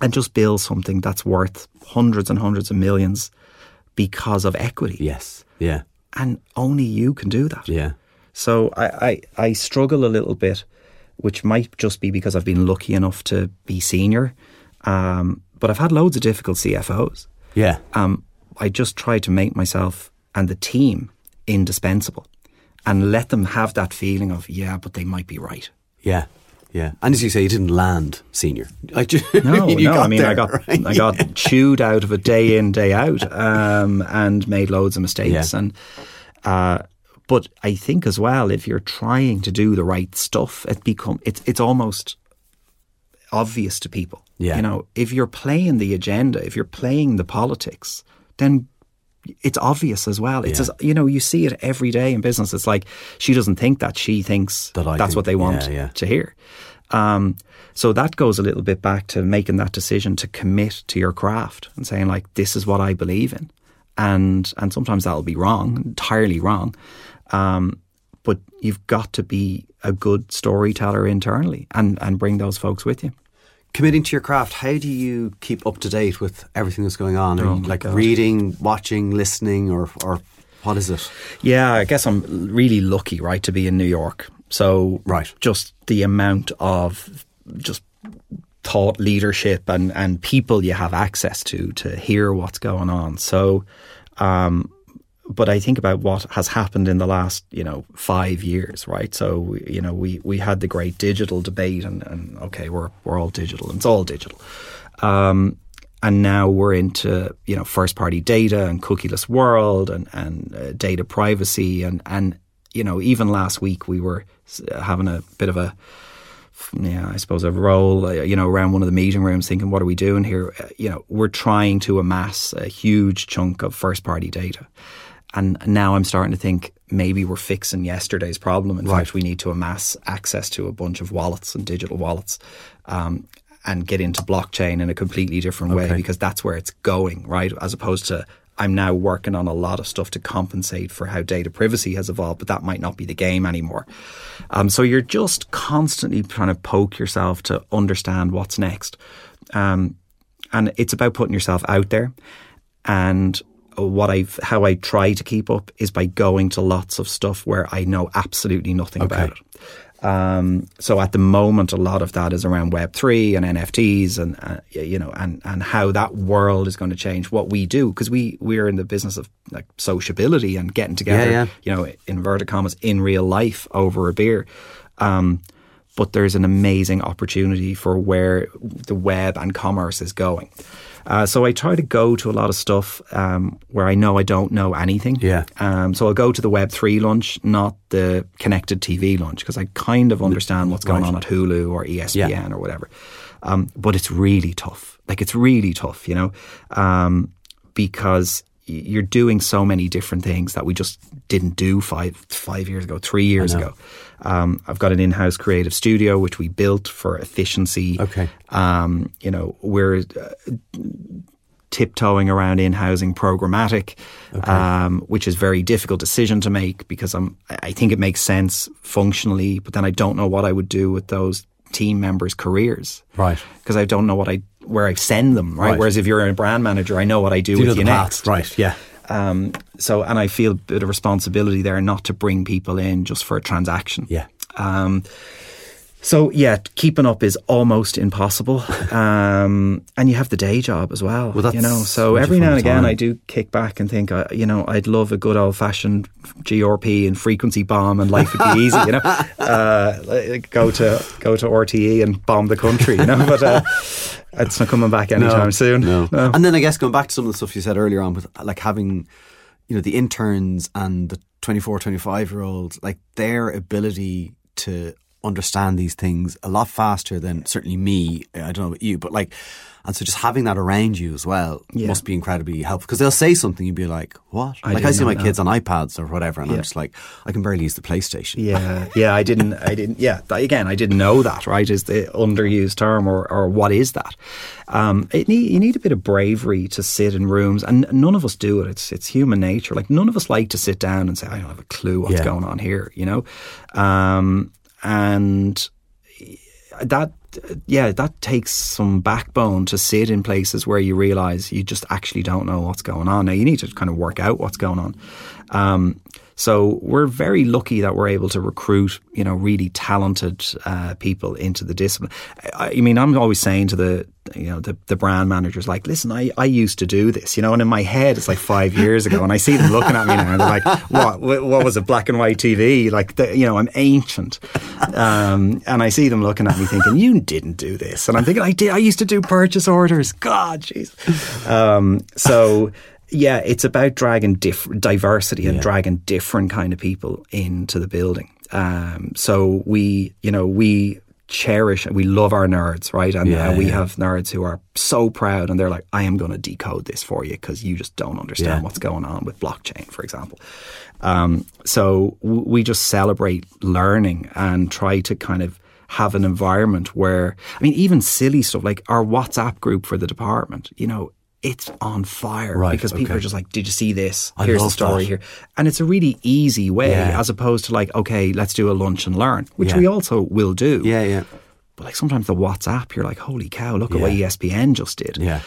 and just build something that's worth hundreds and hundreds of millions because of equity. Yes. Yeah. And only you can do that. Yeah. So I struggle a little bit, which might just be because I've been lucky enough to be senior. But I've had loads of difficult CFOs. Yeah. I just try to make myself and the team indispensable and let them have that feeling of, yeah, but they might be right. Yeah. Yeah, and as you say, you didn't land senior. I got chewed out of it day in, day out, and made loads of mistakes. Yeah. And but I think as well, if you're trying to do the right stuff, it's almost obvious to people. Yeah. You know, if you're playing the agenda, if you're playing the politics, then it's obvious as well. It's as, you know, you see it every day in business. It's like she doesn't think that, she thinks that's what they want to hear. So that goes a little bit back to making that decision to commit to your craft and saying like, this is what I believe in, and sometimes that'll be wrong, entirely wrong. But you've got to be a good storyteller internally and bring those folks with you. Committing to your craft, how do you keep up to date with everything that's going on? Are you reading, watching, listening, or what is it? Yeah, I guess I'm really lucky, right, to be in New York. So just the amount of just thought leadership and people you have access to hear what's going on. So, but I think about what has happened in the last, 5 years, right? So, we had the great digital debate and okay, we're all digital and it's all digital. And now we're into, first party data and cookieless world and data privacy. And, even last week we were having a bit of a roll, around one of the meeting rooms thinking, what are we doing here? We're trying to amass a huge chunk of first party data. And now I'm starting to think maybe we're fixing yesterday's problem. In fact, we need to amass access to a bunch of wallets and digital wallets and get into blockchain in a completely different way, because that's where it's going, right? As opposed to I'm now working on a lot of stuff to compensate for how data privacy has evolved, but that might not be the game anymore. So you're just constantly trying to poke yourself to understand what's next. And it's about putting yourself out there. And how I try to keep up is by going to lots of stuff where I know absolutely nothing about it. So at the moment, a lot of that is around Web3 and NFTs, and and how that world is going to change what we do, because we're in the business of like sociability and getting together, inverted commas, in real life over a beer. But there's an amazing opportunity for where the web and commerce is going. So I try to go to a lot of stuff where I know I don't know anything. Yeah. So I'll go to the Web3 lunch, not the connected TV lunch, because I kind of understand what's going on at Hulu or ESPN or whatever. But it's really tough. Because you're doing so many different things that we just didn't do three years ago. I've got an in-house creative studio which we built for efficiency. Okay. We're tiptoeing around in-housing programmatic, okay. Which is a very difficult decision to make because I think it makes sense functionally, but then I don't know what I would do with those team members' careers, right? Because I don't know where I send them, right? Whereas if you're a brand manager, I know what I do with you next, right? Yeah. And I feel a bit of responsibility there not to bring people in just for a transaction. Yeah. Keeping up is almost impossible, and you have the day job as well. Well, that's so every now and again I do kick back and think, I'd love a good old fashioned GRP and frequency bomb, and life would be easy. Go to RTE and bomb the country. But it's not coming back anytime soon. No. And then I guess going back to some of the stuff you said earlier on, with like having, the interns and the 24, 25-year-olds, like their ability to understand these things a lot faster than certainly me. I don't know about you, but and so just having that around you as well must be incredibly helpful, because they'll say something you'd be like, what? I see my kids on iPads or whatever, and I'm just like, I can barely use the PlayStation. I didn't know that, right, is the underused term, or what is that? You need a bit of bravery to sit in rooms, and none of us do it. It's human nature. None of us like to sit down and say, I don't have a clue what's going on here, and that takes some backbone to sit in places where you realise you just actually don't know what's going on. Now, you need to kind of work out what's going on. So we're very lucky that we're able to recruit, really talented people into the discipline. I'm always saying to the brand managers, like, listen, I used to do this, and in my head it's like 5 years ago, and I see them looking at me now and they're like, what was it, black and white TV? I'm ancient. And I see them looking at me thinking, you didn't do this. And I'm thinking, I did. I used to do purchase orders. God, jeez. Yeah, it's about dragging diversity and dragging different kind of people into the building. So we cherish and we love our nerds, right? And we have nerds who are so proud, and they're like, I am going to decode this for you because you just don't understand what's going on with blockchain, for example. So we just celebrate learning and try to kind of have an environment where, even silly stuff like our WhatsApp group for the department, it's on fire, right, because people are just like, did you see this? Here's the story here. And it's a really easy way as opposed to let's do a lunch and learn, which we also will do. Yeah, yeah. But sometimes the WhatsApp, you're like, holy cow, look at what ESPN just did. Yeah.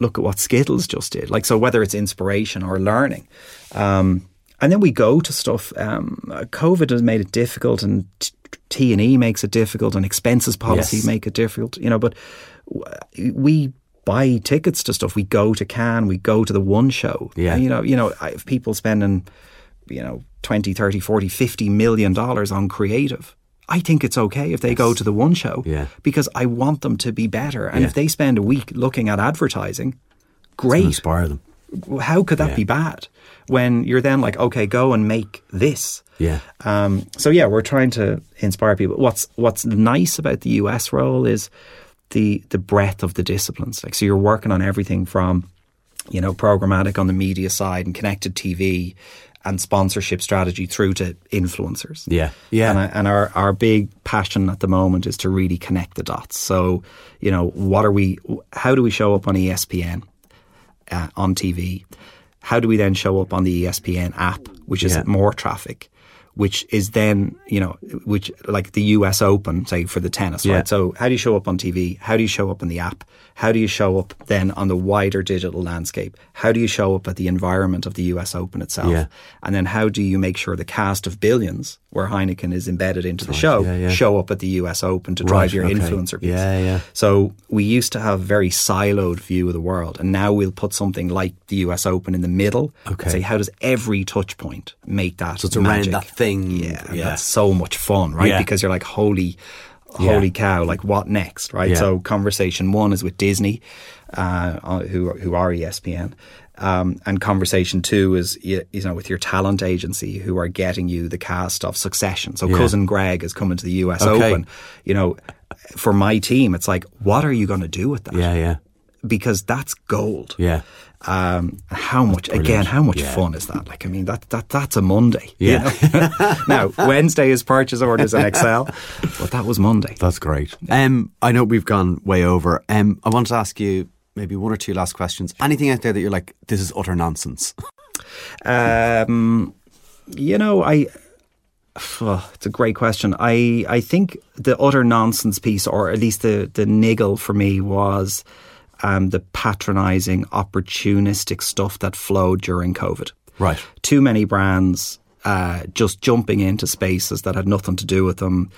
Look at what Skittles just did. So whether it's inspiration or learning. And then we go to stuff. COVID has made it difficult, and T&E makes it difficult, and expenses policy make it difficult, but we buy tickets to stuff. We go to Cannes, we go to the One Show. Yeah. If people spending, $20, $30, $40, $50 million on creative, I think it's okay if they go to the One Show because I want them to be better. And if they spend a week looking at advertising, great. It's gonna inspire them. How could that be bad when you're then like, okay, go and make this? Yeah. We're trying to inspire people. What's nice about the US role is the breadth of the disciplines. So you're working on everything from, programmatic on the media side and connected TV and sponsorship strategy through to influencers. Yeah, yeah. And our big passion at the moment is to really connect the dots. So, how do we show up on ESPN on TV? How do we then show up on the ESPN app, which is more traffic? Which is then, which the US Open, say, for the tennis, right? So how do you show up on TV? How do you show up in the app? How do you show up then on the wider digital landscape? How do you show up at the environment of the US Open itself? Yeah. And then how do you make sure the cast of Billions, where Heineken is embedded into the show, show up at the US Open to drive your influencer piece? Yeah, yeah. So we used to have a very siloed view of the world, and now we'll put something like the US Open in the middle and say, how does every touch point make that? So it's magic around that thing. That's so much fun, right? Yeah. Because you're like, holy cow, like what next, right? Yeah. So conversation one is with Disney, who are ESPN, and conversation two is with your talent agency, who are getting you the cast of Succession. So Cousin Greg is coming to the US Open. For my team, it's like, what are you going to do with that? Yeah, yeah. because that's gold. Yeah. How much, again, how much fun is that? Like, I mean, that's a Monday. Yeah. You know? Now, Wednesday is purchase orders in Excel, but that was Monday. That's great. I know we've gone way over. I want to ask you maybe one or two last questions. Anything out there that you're like, this is utter nonsense? You know, it's a great question. I think the utter nonsense piece, or at least the niggle for me, was the patronising, opportunistic stuff that flowed during COVID. Right. Too many brands just jumping into spaces that had nothing to do with them.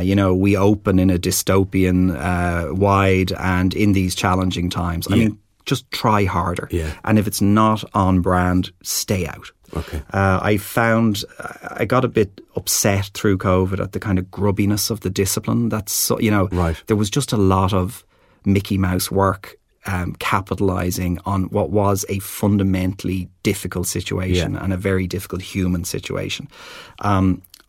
You know, we open in a dystopian wide and in these challenging times. Yeah. I mean, just try harder. Yeah. And if it's not on brand, stay out. Okay. I got a bit upset through COVID at the kind of grubbiness of the discipline. That's, you know, right. There was just a lot of Mickey Mouse work capitalizing on what was a fundamentally difficult situation and a very difficult human situation.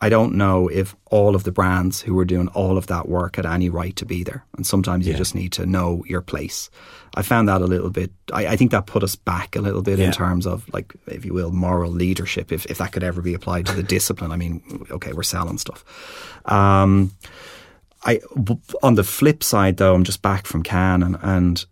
I don't know if all of the brands who were doing all of that work had any right to be there. And sometimes you just need to know your place. I found that a little bit, I think that put us back a little bit in terms of, like, if you will, moral leadership, if that could ever be applied to the discipline. I mean, okay, we're selling stuff. On the flip side, though, I'm just back from Cannes and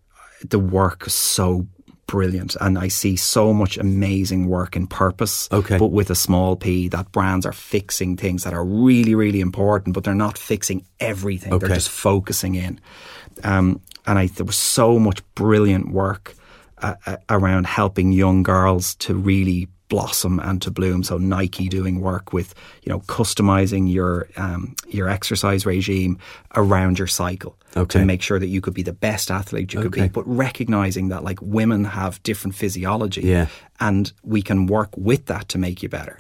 the work is so brilliant, and I see so much amazing work in purpose, but with a small p, that brands are fixing things that are really, really important, but they're not fixing everything. They're just focusing in. And there was so much brilliant work around helping young girls to really blossom and to bloom. So Nike doing work with, you know, customizing your exercise regime around your cycle to make sure that you could be the best athlete you could be, but recognizing that, like, women have different physiology and we can work with that to make you better.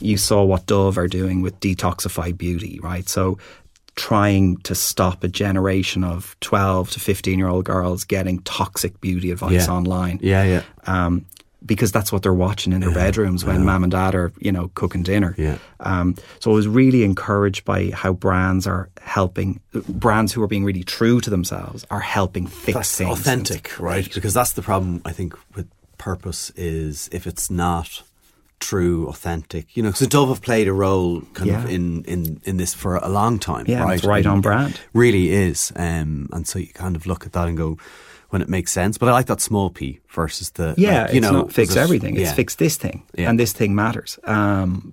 You saw what Dove are doing with detoxified beauty, right? So trying to stop a generation of 12 to 15-year-old girls getting toxic beauty advice online. Because that's what they're watching in their bedrooms when mom and dad are, you know, cooking dinner. So I was really encouraged by how brands who are being really true to themselves are helping fix things. Authentic, right? Because that's the problem, I think, with purpose, is if it's not true, authentic, you know, because Dove have played a role kind of in this for a long time. Yeah, right? It's right on brand. It really is. And so you kind of look at that and go, when it makes sense. But I like that small p versus the... Yeah, like, it's not fix everything. It's fix this thing. Yeah. And this thing matters.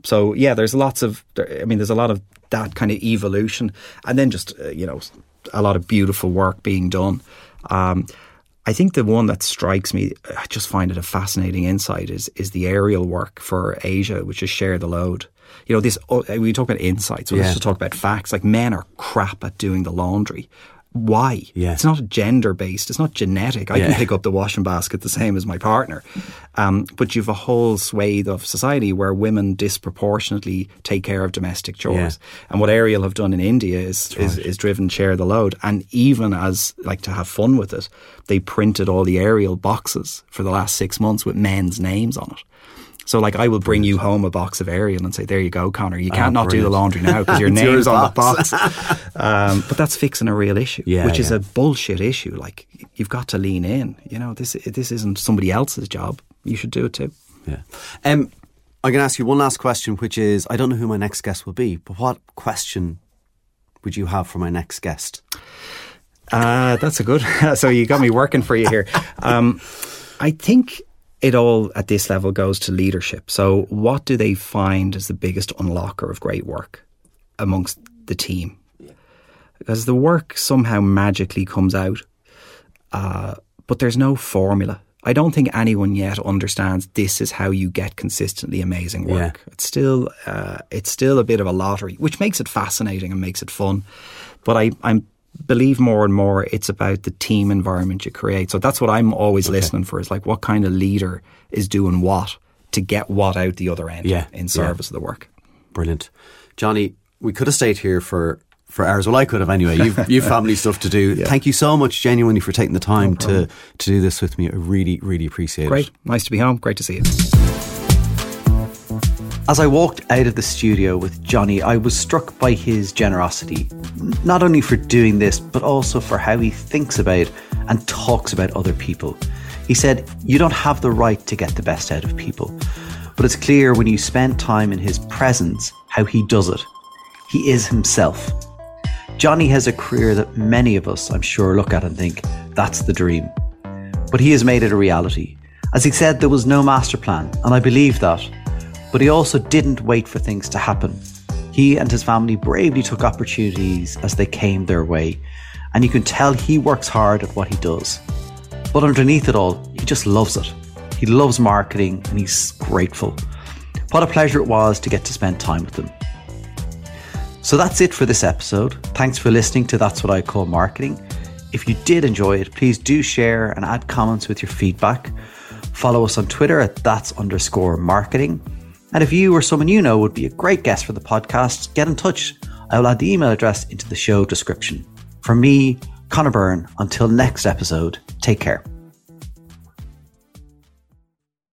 So, yeah, there's a lot of that kind of evolution. And then just, you know, a lot of beautiful work being done. I think the one that strikes me, I just find it a fascinating insight, is the Ariel work for Asia, which is share the load. You know, this... we talk about insights. So let's just talk about facts. Like, men are crap at doing the laundry. Why? Yeah. It's not gender-based. It's not genetic. I can pick up the washing basket the same as my partner. But you've a whole swathe of society where women disproportionately take care of domestic chores. Yeah. And what Ariel have done in India is driven share the load. And even as, like, to have fun with it, they printed all the Ariel boxes for the last 6 months with men's names on it. So, like, I will bring you home a box of Ariel and say, there you go, Conor. You can't not do the laundry now because your name's on the box. But that's fixing a real issue, which is a bullshit issue. Like, you've got to lean in. You know, this isn't somebody else's job. You should do it too. Yeah. I'm going to ask you one last question, which is, I don't know who my next guest will be, but what question would you have for my next guest? That's a good... So you got me working for you here. I think... it all at this level goes to leadership. So what do they find is the biggest unlocker of great work amongst the team? Yeah. Because the work somehow magically comes out, but there's no formula. I don't think anyone yet understands this is how you get consistently amazing work. Yeah. It's still a bit of a lottery, which makes it fascinating and makes it fun. But I'm believe more and more it's about the team environment you create. So that's what I'm always listening for, is like, what kind of leader is doing what to get what out the other end in service of the work. Brilliant. Jonnie, we could have stayed here for hours. Well, I could have anyway. You've family stuff to do. Yeah. Thank you so much genuinely for taking the time to do this with me. I really, really appreciate it. Great. Nice to be home. Great to see you. As I walked out of the studio with Jonnie, I was struck by his generosity, not only for doing this, but also for how he thinks about and talks about other people. He said, you don't have the right to get the best out of people. But it's clear when you spend time in his presence how he does it. He is himself. Jonnie has a career that many of us, I'm sure, look at and think, that's the dream. But he has made it a reality. As he said, there was no master plan, and I believe that. But he also didn't wait for things to happen. He and his family bravely took opportunities as they came their way. And you can tell he works hard at what he does. But underneath it all, he just loves it. He loves marketing and he's grateful. What a pleasure it was to get to spend time with him. So that's it for this episode. Thanks for listening to That's What I Call Marketing. If you did enjoy it, please do share and add comments with your feedback. Follow us on Twitter at @that's_marketing. And if you or someone you know would be a great guest for the podcast, get in touch. I will add the email address into the show description. From me, Conor Byrne, until next episode, take care.